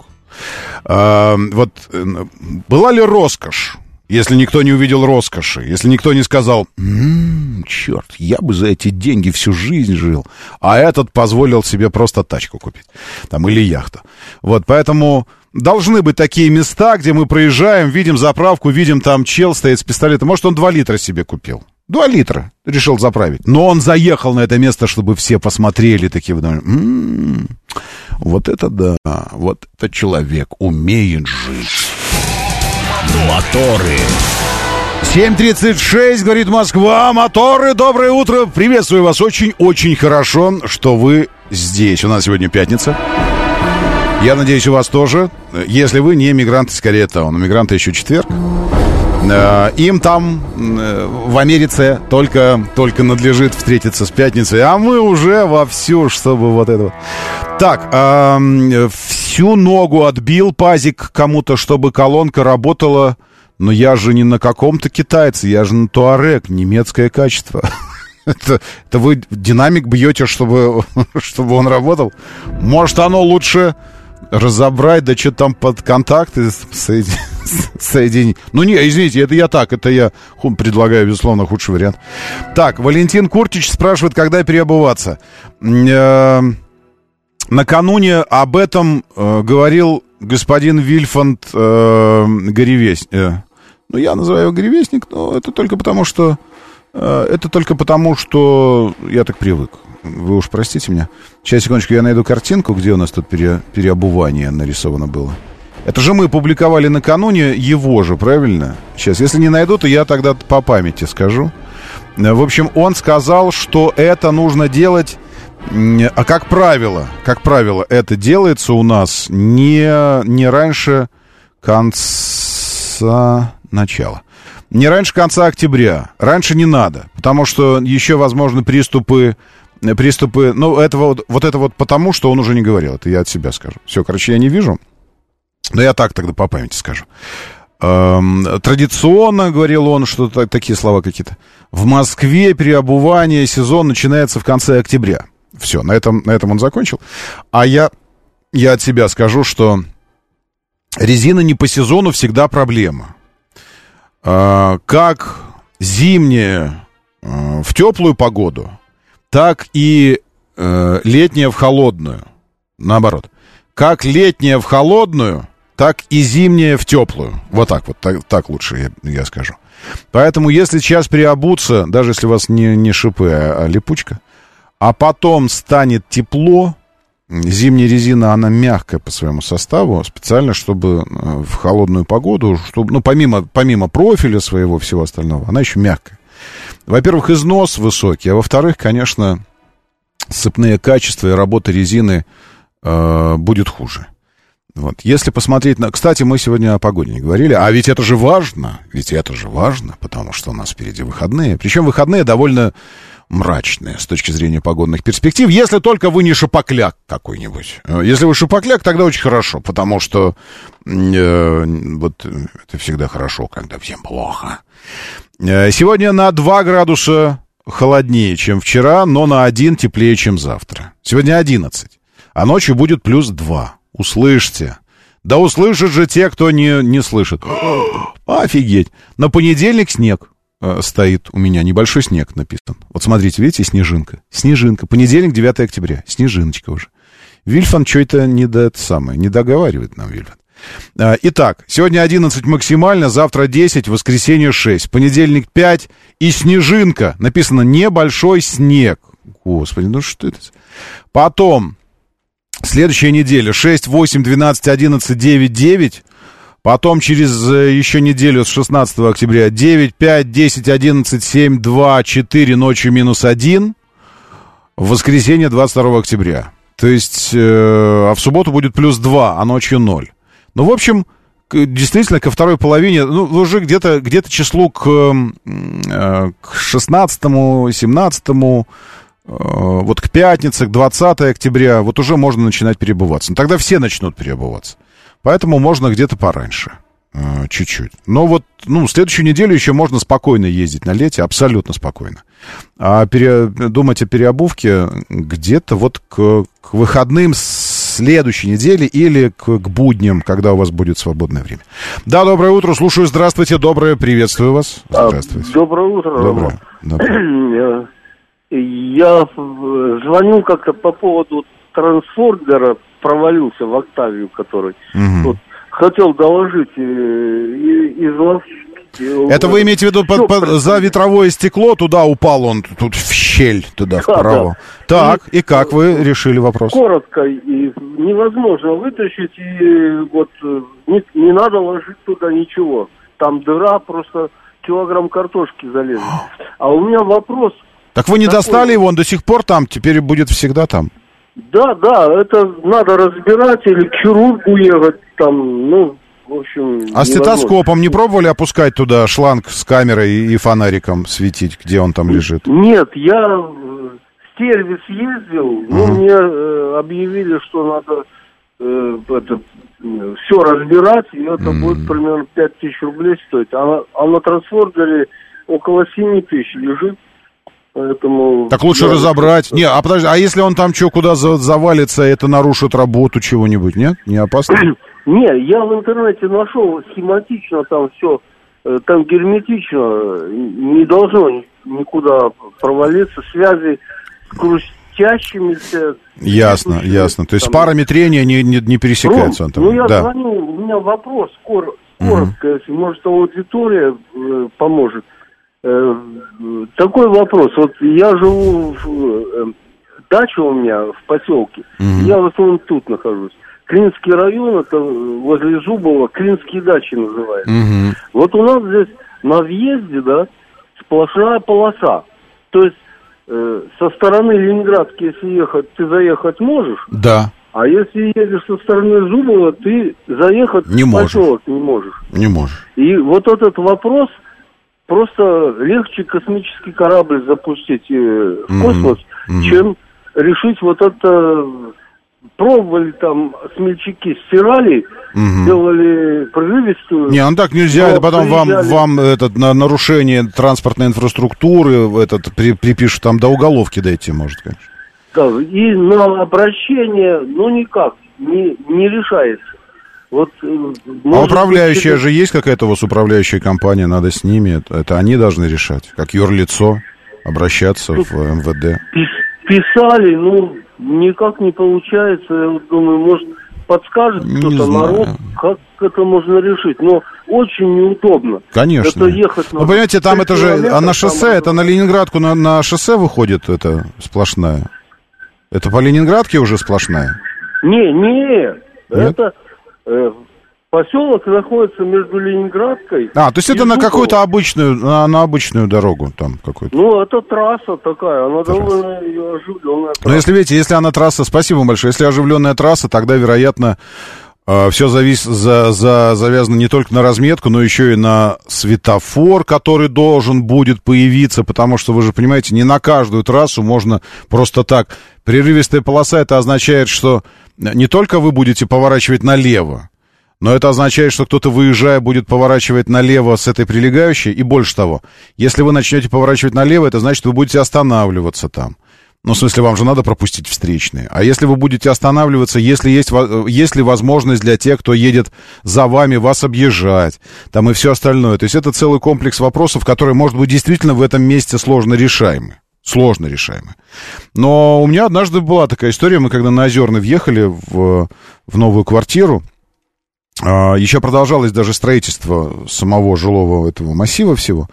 А, вот была ли роскошь, если никто не увидел роскоши? Если никто не сказал: «М-м, черт, я бы за эти деньги всю жизнь жил», а этот позволил себе просто тачку купить, там, или яхту. Вот, поэтому... Должны быть такие места, где мы проезжаем, видим заправку, видим, там чел стоит с пистолетом. Может, он два литра себе купил. два литра решил заправить. Но он заехал на это место, чтобы все посмотрели такие. М-м-м, вот это да. Вот этот человек умеет жить. Моторы. семь тридцать шесть, говорит Москва. Моторы, доброе утро. Приветствую вас. Очень-очень хорошо, что вы здесь. У нас сегодня пятница. Я надеюсь, у вас тоже. Если вы не мигранты, скорее это он. У мигранта еще четверг. Им там в Америце только, только надлежит встретиться с пятницей. А мы уже вовсю, чтобы вот это вот. Так, э, всю ногу отбил пазик кому-то, чтобы колонка работала. Но я же не на каком-то китайце, я же на туарек, немецкое качество. Это, это вы динамик бьете, чтобы, чтобы он работал. Может, оно лучше... разобрать, да что там под контакты соединить. соедини. Ну, не, извините, это я так, это я предлагаю, безусловно, худший вариант. Так, Валентин Куртич спрашивает, когда переобуваться. Накануне об этом говорил господин Вильфанд Горевестник. Ну, я называю его Горевестник, но это только потому, что... Это только потому, что я так привык. Вы уж простите меня. Сейчас, секундочку, я найду картинку, где у нас тут пере, переобувание нарисовано было. Это же мы публиковали накануне его же, правильно? Сейчас, если не найду, то я тогда по памяти скажу. В общем, он сказал, что это нужно делать... А как правило, как правило, это делается у нас не, не раньше конца... начала. Не раньше конца октября. Раньше не надо, потому что еще возможны приступы... Приступы, ну, этого вот, вот это вот потому, что он уже не говорил. Это я от себя скажу. Все, короче, я не вижу. Но я так тогда по памяти скажу. Традиционно, говорил он, что такие слова какие-то. В Москве переобувание, сезон начинается в конце октября. Все, на этом, на этом он закончил. А я, я от себя скажу, что резина не по сезону всегда проблема. Как зимняя в теплую погоду, так и летняя в холодную. Наоборот. Как летняя в холодную, так и зимняя в теплую. Вот так вот, так, так лучше я, я скажу. Поэтому если сейчас переобуться, даже если у вас не, не шипы, а, а липучка, а потом станет тепло, зимняя резина, она мягкая по своему составу, специально, чтобы в холодную погоду, чтобы, ну, помимо, помимо профиля своего, всего остального, она еще мягкая. Во-первых, износ высокий, а во-вторых, конечно, сцепные качества и работа резины э, будет хуже. Вот. Если посмотреть на... Кстати, мы сегодня о погоде не говорили. А ведь это же важно. Ведь это же важно, потому что у нас впереди выходные. Причем выходные довольно мрачные с точки зрения погодных перспектив. Если только вы не шапокляк какой-нибудь. Если вы шапокляк, тогда очень хорошо. Потому что э, вот это всегда хорошо, когда всем плохо. Сегодня на два градуса холоднее, чем вчера, но на один теплее, чем завтра. Сегодня одиннадцать. А ночью будет плюс два. Услышьте. Да услышат же те, кто не, не слышит. Офигеть. На понедельник снег э, стоит у меня. Небольшой снег написан. Вот смотрите, видите, снежинка. Снежинка. Понедельник, девятое октября. Снежиночка уже. Вильфанд что-то не, до, это самое, не договаривает нам, Вильфанд. Э, итак, сегодня одиннадцать максимально, завтра десять, воскресенье шесть. Понедельник пять и снежинка. Написано небольшой снег. Господи, ну что это? Потом... Следующая неделя шесть, восемь, двенадцать, одиннадцать, девять, девять. Потом через еще неделю с шестнадцатого октября девять, пять, десять, одиннадцать, семь, два, четыре. Ночью минус один. В воскресенье двадцать второго октября. То есть, э, а в субботу будет плюс два, а ночью ноль. Ну, в общем, действительно, ко второй половине, ну, уже где-то, где-то числу к, к шестнадцатому, семнадцатому, вот к пятнице, к двадцатое октября, вот уже можно начинать переобуваться. Но тогда все начнут переобуваться. Поэтому можно где-то пораньше, чуть-чуть. Но вот, ну, следующую неделю еще можно спокойно ездить на лете, абсолютно спокойно. А пере, думать о переобувке где-то вот к, к выходным следующей недели или к, к будням, когда у вас будет свободное время. Да, доброе утро, слушаю, здравствуйте, доброе, приветствую вас. Здравствуйте. Доброе утро, Роман. Доброе. Я звонил как-то по поводу трансформера, провалился в Октавию, который угу. вот, хотел доложить и, и, и изложить. Это вы имеете в виду под, под, за ветровое стекло, туда упал он, тут в щель, туда, да, вправо. Да. Так, и, и как вы решили вопрос? Коротко, и невозможно вытащить, и вот не, не надо ложить туда ничего. Там дыра, просто килограмм картошки залезла. А у меня вопрос... Так вы не такой. Достали его, он до сих пор там, теперь будет всегда там? Да, да, это надо разбирать или к хирургу ехать там, ну, в общем... А стетоскопом не пробовали опускать туда шланг с камерой и фонариком светить, где он там лежит? Нет, я в сервис ездил, но угу. мне э, объявили, что надо э, это, все разбирать, и это м-м. будет примерно пять тысяч рублей стоить, а, а на трансформере около семь тысяч лежит. Поэтому... Так лучше да, разобрать. Это... Не, а подожди, а если он там что, куда завалится, это нарушит работу чего-нибудь, нет? Не опасно? Не, я в интернете нашел схематично, там все, там герметично, не должно никуда провалиться, связи с крутящимися... Ясно, ясно. То есть там... параметрение не, не, не пересекается. Ну, он там. Ну я да. звоню, у меня вопрос коротко, угу. если, может, аудитория э, поможет. Такой вопрос. Вот я живу в... Дача у меня в поселке. Mm-hmm. Я в основном тут нахожусь. Клинский район, это возле Зубова, Клинские дачи называется. Mm-hmm. Вот у нас здесь на въезде, да, сплошная полоса. То есть э, со стороны Ленинградки, если ехать, ты заехать можешь? Да. А если едешь со стороны Зубова, ты заехать не в поселок не можешь. Не можешь. И вот этот вопрос... Просто легче космический корабль запустить в космос, mm-hmm. Mm-hmm. чем решить вот это Пробовали там, смельчаки стирали, угу. делали прерывистую. Не, ну так нельзя, это потом приезжали... вам, вам этот, на, нарушение транспортной инфраструктуры этот, при, припишут, там до уголовки дойти может, конечно. Да, и на обращение, ну никак, не, не решается. Вот, а управляющая быть, же есть какая-то у вас управляющая компания, надо с ними, это они должны решать, как юрлицо, обращаться в МВД. Писали, ну, никак не получается, я вот думаю, может, подскажет кто-то народ, как это можно решить, но очень неудобно. Конечно. Это ехать на... Ну, понимаете, там это же, а на шоссе, это на Ленинградку, на, на шоссе выходит, это сплошная. Это по Ленинградке уже сплошная? Не, не, Нет? это... Поселок находится между Ленинградкой. А, то есть это Жукова. на какую-то обычную, на, на обычную дорогу там какую-то. Ну, это трасса такая, она трасса. довольно оживленная трасса. Но если видите, если она трасса, спасибо большое, если оживленная трасса, тогда, вероятно, э, все завис, за, за, завязано не только на разметку, но еще и на светофор, который должен будет появиться, потому что, вы же понимаете, не на каждую трассу можно просто так. Прерывистая полоса, это означает, что не только вы будете поворачивать налево, но это означает, что кто-то, выезжая, будет поворачивать налево с этой прилегающей. И больше того, если вы начнете поворачивать налево, это значит, вы будете останавливаться там. Ну, в смысле, вам же надо пропустить встречные. А если вы будете останавливаться, если есть, если возможность для тех, кто едет за вами, вас объезжать, там и все остальное. То есть это целый комплекс вопросов, которые, может быть, действительно в этом месте сложно решаемы. Сложно решаемо. Но у меня однажды была такая история. Мы когда на Озерный въехали в, в новую квартиру, еще продолжалось даже строительство самого жилого этого массива всего.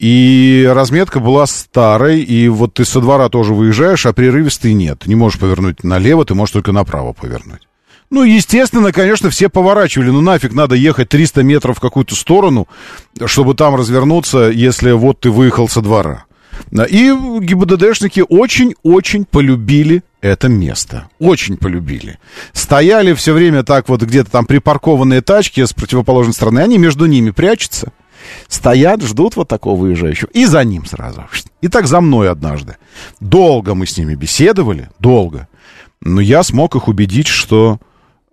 И разметка была старой. И вот ты со двора тоже выезжаешь, а прерывистой нет. Ты не можешь повернуть налево, ты можешь только направо повернуть. Ну, естественно, конечно, все поворачивали. Ну, нафиг надо ехать триста метров в какую-то сторону, чтобы там развернуться, если вот ты выехал со двора. И ГИБДДшники очень-очень полюбили это место. Очень полюбили. Стояли все время так вот где-то там припаркованные тачки с противоположной стороны. Они между ними прячутся, стоят, ждут вот такого выезжающего. И за ним сразу. И так за мной однажды. Долго мы с ними беседовали, долго. Но я смог их убедить, что...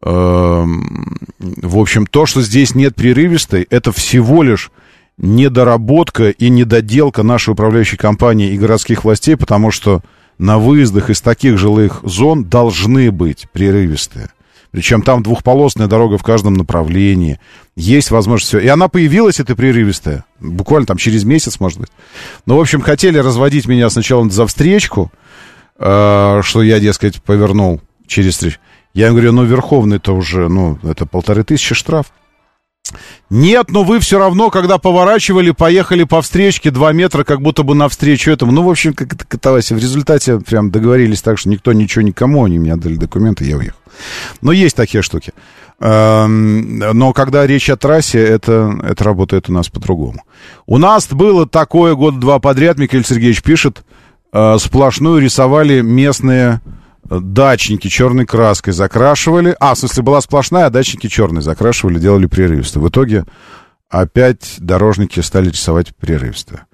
Э, в общем, то, что здесь нет прерывистой, это всего лишь... недоработка и недоделка нашей управляющей компании и городских властей, потому что на выездах из таких жилых зон должны быть прерывистые. Причем там двухполосная дорога в каждом направлении. Есть возможность все. И она появилась, эта прерывистая, буквально там через месяц, может быть. Ну, в общем, хотели разводить меня сначала за встречку, э, что я, дескать, повернул через встречку. Я им говорю, ну, верховный-то уже, ну, это полторы тысячи штраф. Нет, но вы все равно, когда поворачивали, поехали по встречке два метра, как будто бы навстречу этому. Ну, в общем, как это каталось. В результате прям договорились так, что никто ничего никому. Они мне отдали документы, я уехал. Но есть такие штуки. Но когда речь о трассе, это, это работает у нас по-другому. У нас было такое год-два подряд, Михаил Сергеевич пишет, сплошную рисовали местные... Дачники черной краской закрашивали. А, в смысле, была сплошная, а дачники черной закрашивали, делали прерывисто. В итоге опять дорожники стали рисовать прерывисто.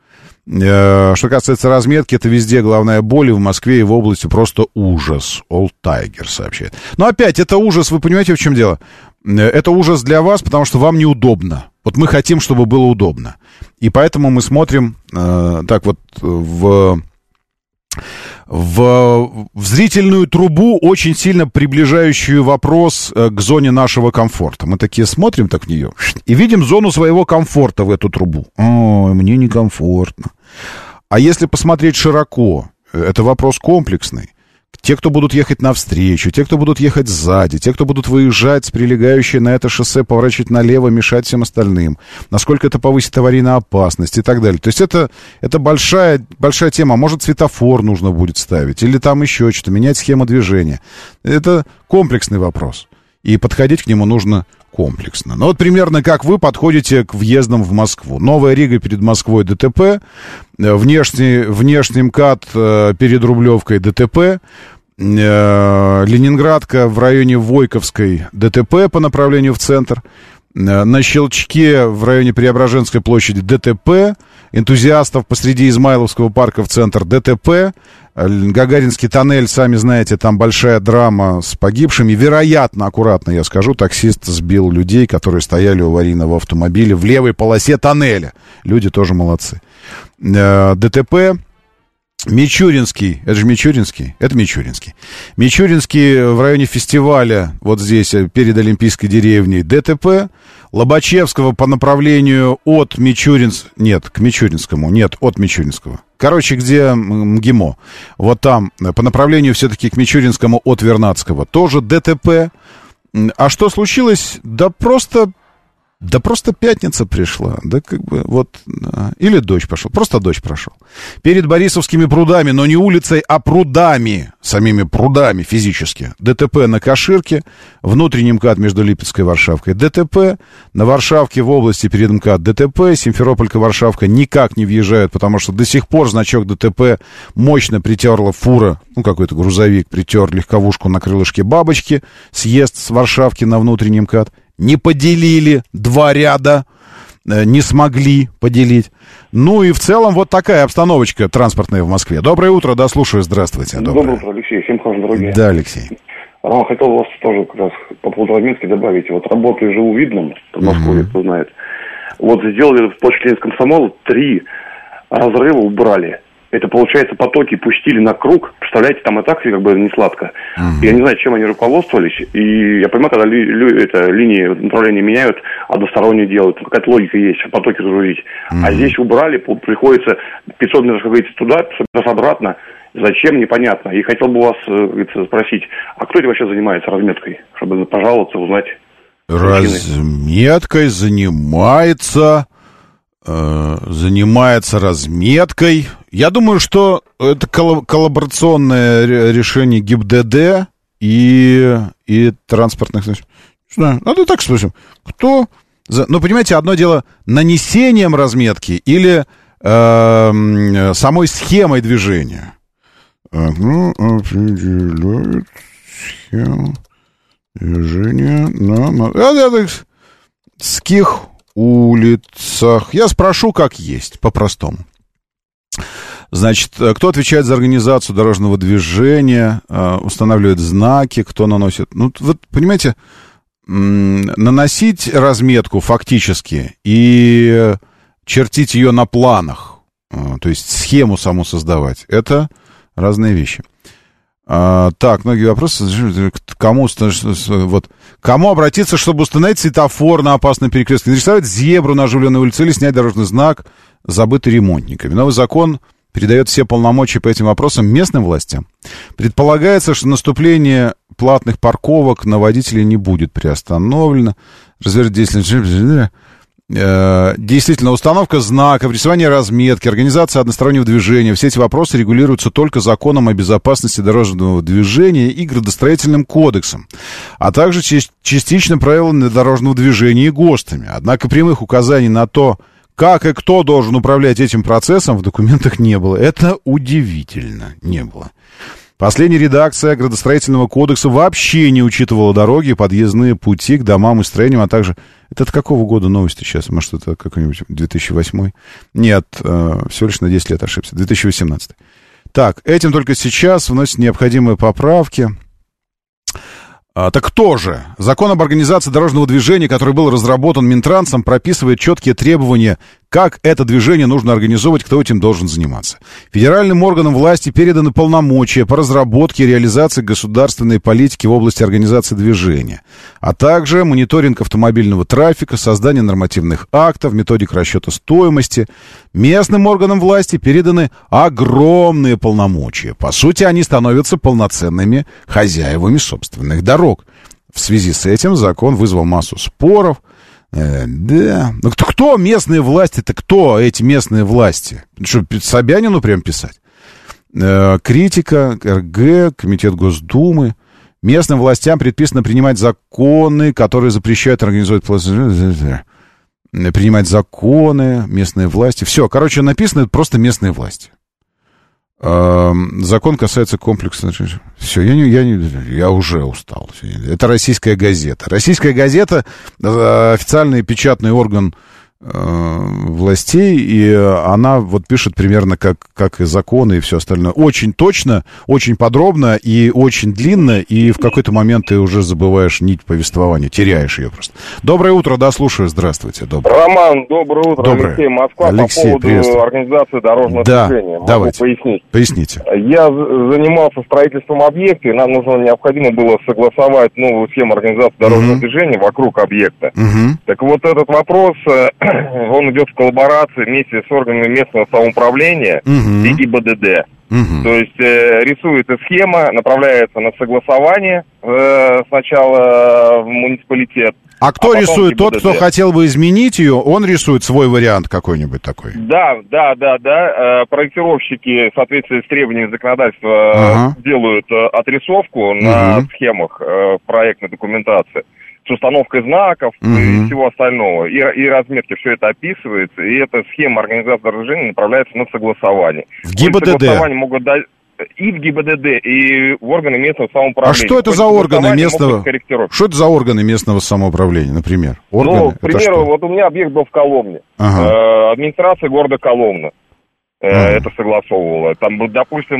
Что касается разметки, это везде главная боль, и в Москве, и в области просто ужас. All Tiger сообщает. Но опять, это ужас, вы понимаете, в чем дело? Это ужас для вас, потому что вам неудобно. Вот мы хотим, чтобы было удобно. И поэтому мы смотрим э, так вот в... В, в зрительную трубу, очень сильно приближающую вопрос к зоне нашего комфорта. Мы такие смотрим так в нее и видим зону своего комфорта в эту трубу. Ой, мне некомфортно. А если посмотреть широко, это вопрос комплексный. Те, кто будут ехать навстречу, те, кто будут ехать сзади, те, кто будут выезжать с прилегающей на это шоссе, поворачивать налево, мешать всем остальным, насколько это повысит аварийную опасность и так далее. То есть это, это большая, большая тема. Может, светофор нужно будет ставить или там еще что-то, менять схему движения. Это комплексный вопрос, и подходить к нему нужно комплексно. Ну вот примерно как вы подходите к въездам в Москву. Новая Рига перед Москвой ДТП, внешний, внешний МКАД перед Рублевкой ДТП, Ленинградка в районе Войковской ДТП по направлению в центр, на Щелчке в районе Преображенской площади ДТП, Энтузиастов посреди Измайловского парка в центр ДТП, Гагаринский тоннель, сами знаете, там большая драма с погибшими. Вероятно, аккуратно я скажу, таксист сбил людей, которые стояли у аварийного автомобиля в левой полосе тоннеля. Люди тоже молодцы. ДТП. Мичуринский, это же Мичуринский, это Мичуринский. Мичуринский в районе фестиваля, вот здесь, перед Олимпийской деревней, ДТП. Лобачевского по направлению от Мичуринского, нет, к Мичуринскому, нет, от Мичуринского. Короче, где МГИМО, вот там, по направлению все-таки к Мичуринскому от Вернадского, тоже ДТП. А что случилось? Да просто... Да просто пятница пришла, да как бы вот, или дождь пошел, просто дождь прошел. Перед Борисовскими прудами, но не улицей, а прудами, самими прудами физически. ДТП на Каширке, внутренний МКАД между Липецкой и Варшавкой ДТП, на Варшавке в области перед МКАД ДТП, Симферополька, Варшавка никак не въезжают, потому что до сих пор значок ДТП мощно притерла фура, ну какой-то грузовик притер легковушку на крылышке бабочки, съезд с Варшавки на внутренний МКАД. Не поделили два ряда, не смогли поделить. Ну и в целом вот такая обстановочка транспортная в Москве. Доброе утро, да, слушаю, здравствуйте. Доброе, Доброе утро, Алексей, всем хорошего здоровья. Да, Алексей. Рома, хотел вас тоже как раз по поводу Огненской добавить. Вот работаю, живу в Видном, в Москве, угу. Кто знает. Вот сделали в площади Ленинского комсомола, три разрыва убрали. Это, получается, потоки пустили на круг. Представляете, там и так все как бы не сладко. Uh-huh. Я не знаю, чем они руководствовались. И я понимаю, когда ли, ли, это, линии направления меняют, а односторонние делают. Какая-то логика есть, потоки разрулить. Uh-huh. А здесь убрали, приходится пятьсот метров, как говорится, туда, пятьсот метров обратно. Зачем, непонятно. И хотел бы вас говорится, спросить, а кто это вообще занимается разметкой? Чтобы пожаловаться, узнать. Разметкой занимается... занимается разметкой. Я думаю, что это коллаборационное решение ГИБДД и, и транспортных... Надо так спросим. Кто... За... Ну, понимаете, одно дело нанесением разметки или э, самой схемой движения. Одно определяет схему движения на... Ских... улицах. Я спрошу, как есть, по-простому. Значит, кто отвечает за организацию дорожного движения, устанавливает знаки, кто наносит... Ну, вот, понимаете, наносить разметку фактически и чертить ее на планах, то есть схему саму создавать, это разные вещи. А, так, многие вопросы. Кому, вот, кому обратиться, чтобы установить светофор на опасном перекрестке, нарисовать зебру на оживленной улице или снять дорожный знак, забытый ремонтниками? Новый закон передает все полномочия по этим вопросам местным властям. Предполагается, что наступление платных парковок на водителей не будет приостановлено. Развернуть действие... Действительно, установка знаков, рисование разметки, организация одностороннего движения. Все эти вопросы регулируются только законом о безопасности дорожного движения и градостроительным кодексом, а также частично правилами дорожного движения и ГОСТами. Однако прямых указаний на то, как и кто должен управлять этим процессом, в документах не было. Это удивительно, не было. Последняя редакция градостроительного кодекса вообще не учитывала дороги, подъездные пути к домам и строениям, а также... Это от какого года новости сейчас? Может, это какой-нибудь две тысячи восьмой? Нет, э, всего лишь на десять лет ошибся. две тысячи восемнадцатый. Так, этим только сейчас вносят необходимые поправки. А, так кто же? Закон об организации дорожного движения, который был разработан Минтрансом, прописывает четкие требования, как это движение нужно организовывать, кто этим должен заниматься. Федеральным органам власти переданы полномочия по разработке и реализации государственной политики в области организации движения, а также мониторинг автомобильного трафика, создание нормативных актов, методик расчета стоимости. Местным органам власти переданы огромные полномочия. По сути, они становятся полноценными хозяевами собственных дорог. В связи с этим закон вызвал массу споров. Э, да. Но кто, кто местные власти? Это кто эти местные власти? Что, Собянину прям писать? Э, критика, РГ, Комитет Госдумы. Местным властям предписано принимать законы, которые запрещают организовать... Принимать законы, местные власти. Все, короче, написано просто местные власти. Закон касается комплекса. Все, я, не, я, не, я уже устал. Это российская газета. Российская газета, официальный печатный орган властей, и она вот пишет примерно как, как и законы и все остальное. Очень точно, очень подробно и очень длинно, и в какой-то момент ты уже забываешь нить повествования, теряешь ее просто. Доброе утро, да, слушаю, здравствуйте. Доброе. Роман, доброе утро, доброе. Алексей, Москва, Алексей, по поводу организации дорожного да, движения. Могу давайте, пояснить. Поясните. Я занимался строительством объекта, и нам нужно, необходимо было согласовать новую схему организации дорожного uh-huh. движения вокруг объекта. Uh-huh. Так вот этот вопрос... Он идет в коллаборации вместе с органами местного самоуправления uh-huh. и ГИБДД. Uh-huh. То есть э, рисуется схема, направляется на согласование э, сначала в муниципалитет. А кто а рисует? Тот, кто хотел бы изменить ее, он рисует свой вариант какой-нибудь такой? Да, да, да, да. Проектировщики в соответствии с требованиями законодательства uh-huh. делают отрисовку на uh-huh. схемах э, проектной документации. С установкой знаков mm-hmm. и всего остального. И, и разметки, все это описывается. И эта схема организации дорожного движения направляется на согласование. В ГИБДД? Согласование могут дать и в ГИБДД, и в органы местного самоуправления. А что это за органы местного... Что это за органы местного самоуправления, например? Органы? Ну, к примеру, вот у меня объект был в Коломне. Ага. Э, администрация города Коломна. Mm-hmm. Это согласовывало. Там, допустим,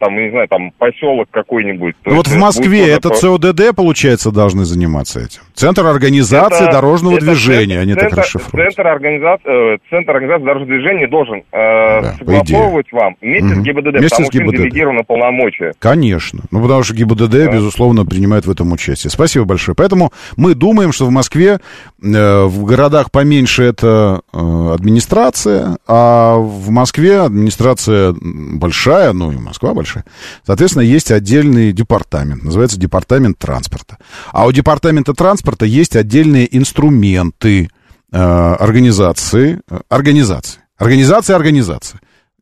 там, не знаю, там поселок какой-нибудь. Вот в Москве это ЦОДД, получается, должны заниматься этим. Центр организации это, дорожного это движения, центр, они так расшифруют. Центр организации, центр организации дорожного движения должен э, да, согласовывать вам вместе mm-hmm. с ГИБДД, вместе потому с ГИБДД. Что им делегировано полномочия. Конечно. Ну, потому что ГИБДД, yeah. безусловно, принимает в этом участие. Спасибо большое. Поэтому мы думаем, что в Москве, э, в городах поменьше это э, администрация, а в В Москве администрация большая, ну и Москва большая. Соответственно, есть отдельный департамент, называется департамент транспорта. А у департамента транспорта есть отдельные инструменты э, организации, организации, организации, организации,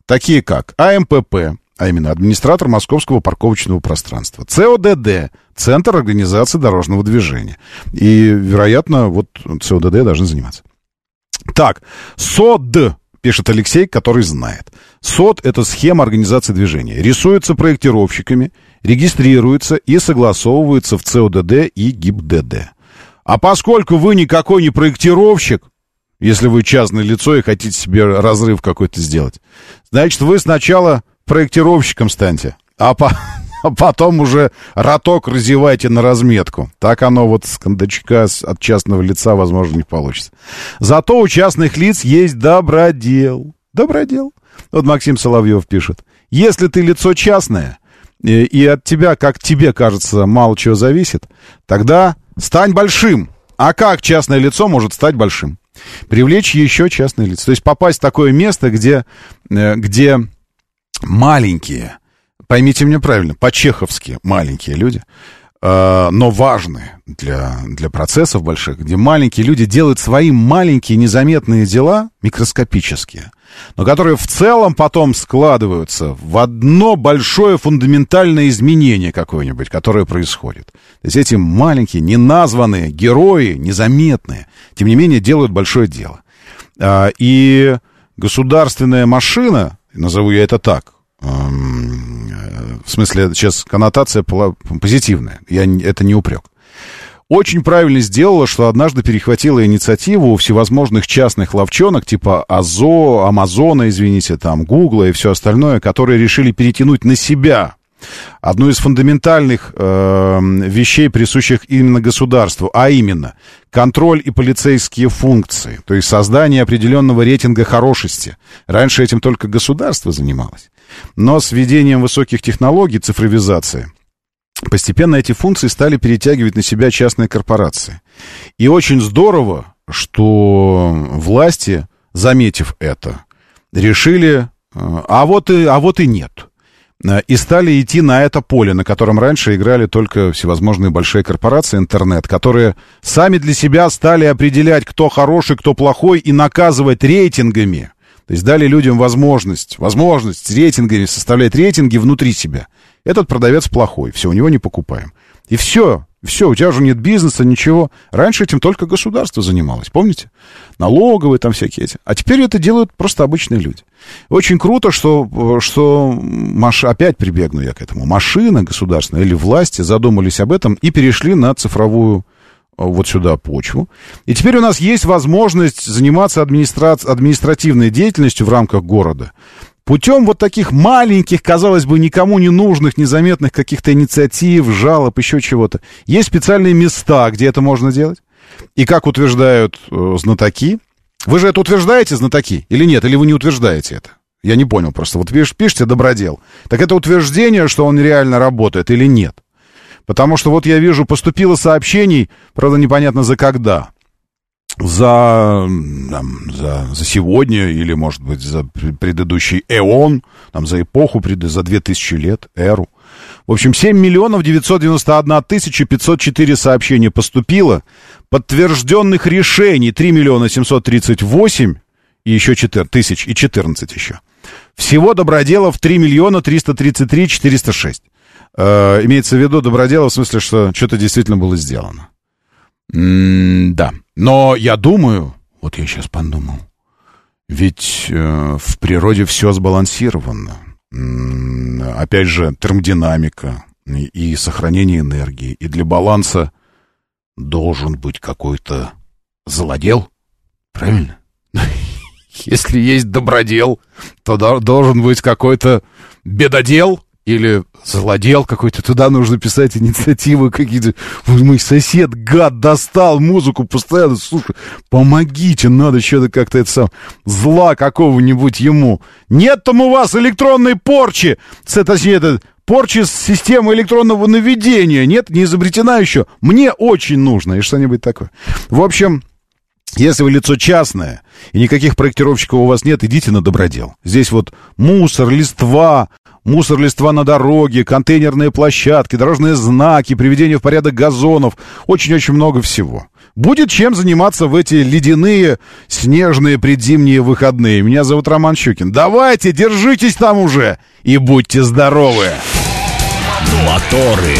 такие как АМПП, а именно администратор московского парковочного пространства, ЦОДД, Центр организации дорожного движения. И, вероятно, вот ЦОДД должны заниматься. Так, СОДД. Пишет Алексей, который знает. СОД — это схема организации движения. Рисуется проектировщиками, регистрируется и согласовывается в ЦОДД и ГИБДД. А поскольку вы никакой не проектировщик, если вы частное лицо и хотите себе разрыв какой-то сделать, значит, вы сначала проектировщиком станьте, а по... потом уже роток разевайте на разметку. Так оно вот с кондачка от частного лица, возможно, не получится. Зато у частных лиц есть добродел. Добродел. Вот Максим Соловьев пишет. Если ты лицо частное, и, и от тебя, как тебе кажется, мало чего зависит, тогда стань большим. А как частное лицо может стать большим? Привлечь еще частное лицо. То есть попасть в такое место, где, где маленькие... Поймите меня правильно, по-чеховски маленькие люди, э, но важные для, для процессов больших, где маленькие люди делают свои маленькие незаметные дела, микроскопические, но которые в целом потом складываются в одно большое фундаментальное изменение какое-нибудь, которое происходит. То есть эти маленькие, неназванные герои, незаметные, тем не менее делают большое дело. Э, и государственная машина, назову я это так, в смысле, сейчас коннотация позитивная, я, это не упрек. Очень правильно сделала, что однажды перехватила инициативу у всевозможных частных ловчонок, типа АЗО, Амазона, извините, там, Гугла и все остальное, которые решили перетянуть на себя одну из фундаментальных э, вещей, присущих именно государству, а именно контроль и полицейские функции, то есть создание определенного рейтинга хорошести. Раньше этим только государство занималось. Но с введением высоких технологий, цифровизации, постепенно эти функции стали перетягивать на себя частные корпорации. И очень здорово, что власти, заметив это, решили, а вот и, а вот и нет. И стали идти на это поле, на котором раньше играли только всевозможные большие корпорации, интернет, которые сами для себя стали определять, кто хороший, кто плохой, и наказывать рейтингами. То есть дали людям возможность, возможность с рейтингами составлять рейтинги внутри себя. Этот продавец плохой, все, у него не покупаем. И все, все, у тебя уже нет бизнеса, ничего. Раньше этим только государство занималось, помните? Налоговые там всякие эти. А теперь это делают просто обычные люди. Очень круто, что, что маш... опять прибегну я к этому. Машина государственная или власти задумались об этом и перешли на цифровую вот сюда почву. И теперь у нас есть возможность заниматься администра... административной деятельностью в рамках города путем вот таких маленьких, казалось бы, никому не нужных, незаметных каких-то инициатив, жалоб, еще чего-то. Есть специальные места, где это можно делать. И как утверждают э, знатоки, вы же это утверждаете, знатоки, или нет, или вы не утверждаете это? Я не понял просто. Вот пиш, пишите «добродел». Так это утверждение, что он реально работает или нет? Потому что вот я вижу, поступило сообщений, правда, непонятно за когда. За, там, за, за сегодня или, может быть, за предыдущий эон, там, за эпоху, за две тысячи лет, эру. В общем, семь миллионов девятьсот девяносто одна тысяча пятьсот четыре сообщения поступило. Подтвержденных решений три миллиона семьсот тридцать восемь и еще четыре тысячи, и четырнадцать еще. Всего доброделов три миллиона триста тридцать три тысячи четыреста шесть. Э, имеется в виду доброделов в смысле, что что-то действительно было сделано. М-м, да. Но я думаю, вот я сейчас подумал, ведь э, в природе все сбалансировано. М-м, опять же, термодинамика и, и сохранение энергии. И для баланса должен быть какой-то злодел, правильно? Если есть добродел, то должен быть какой-то бедодел или злодел какой-то. Туда нужно писать инициативы какие-то. Мой сосед, гад, достал музыку постоянно. Слушай, помогите, надо что-то как-то это сам... Зла какого-нибудь ему. Нет там у вас электронной порчи. Точнее, это... Порчи с системы электронного наведения. Нет, не изобретена еще. Мне очень нужно. И что-нибудь такое. В общем, если вы лицо частное, и никаких проектировщиков у вас нет, идите на добродел. Здесь вот мусор, листва, мусор, листва на дороге, контейнерные площадки, дорожные знаки, приведение в порядок газонов. Очень-очень много всего. Будет чем заниматься в эти ледяные, снежные, предзимние выходные. Меня зовут Роман Щукин. Давайте, держитесь там уже и будьте здоровы. Моторы.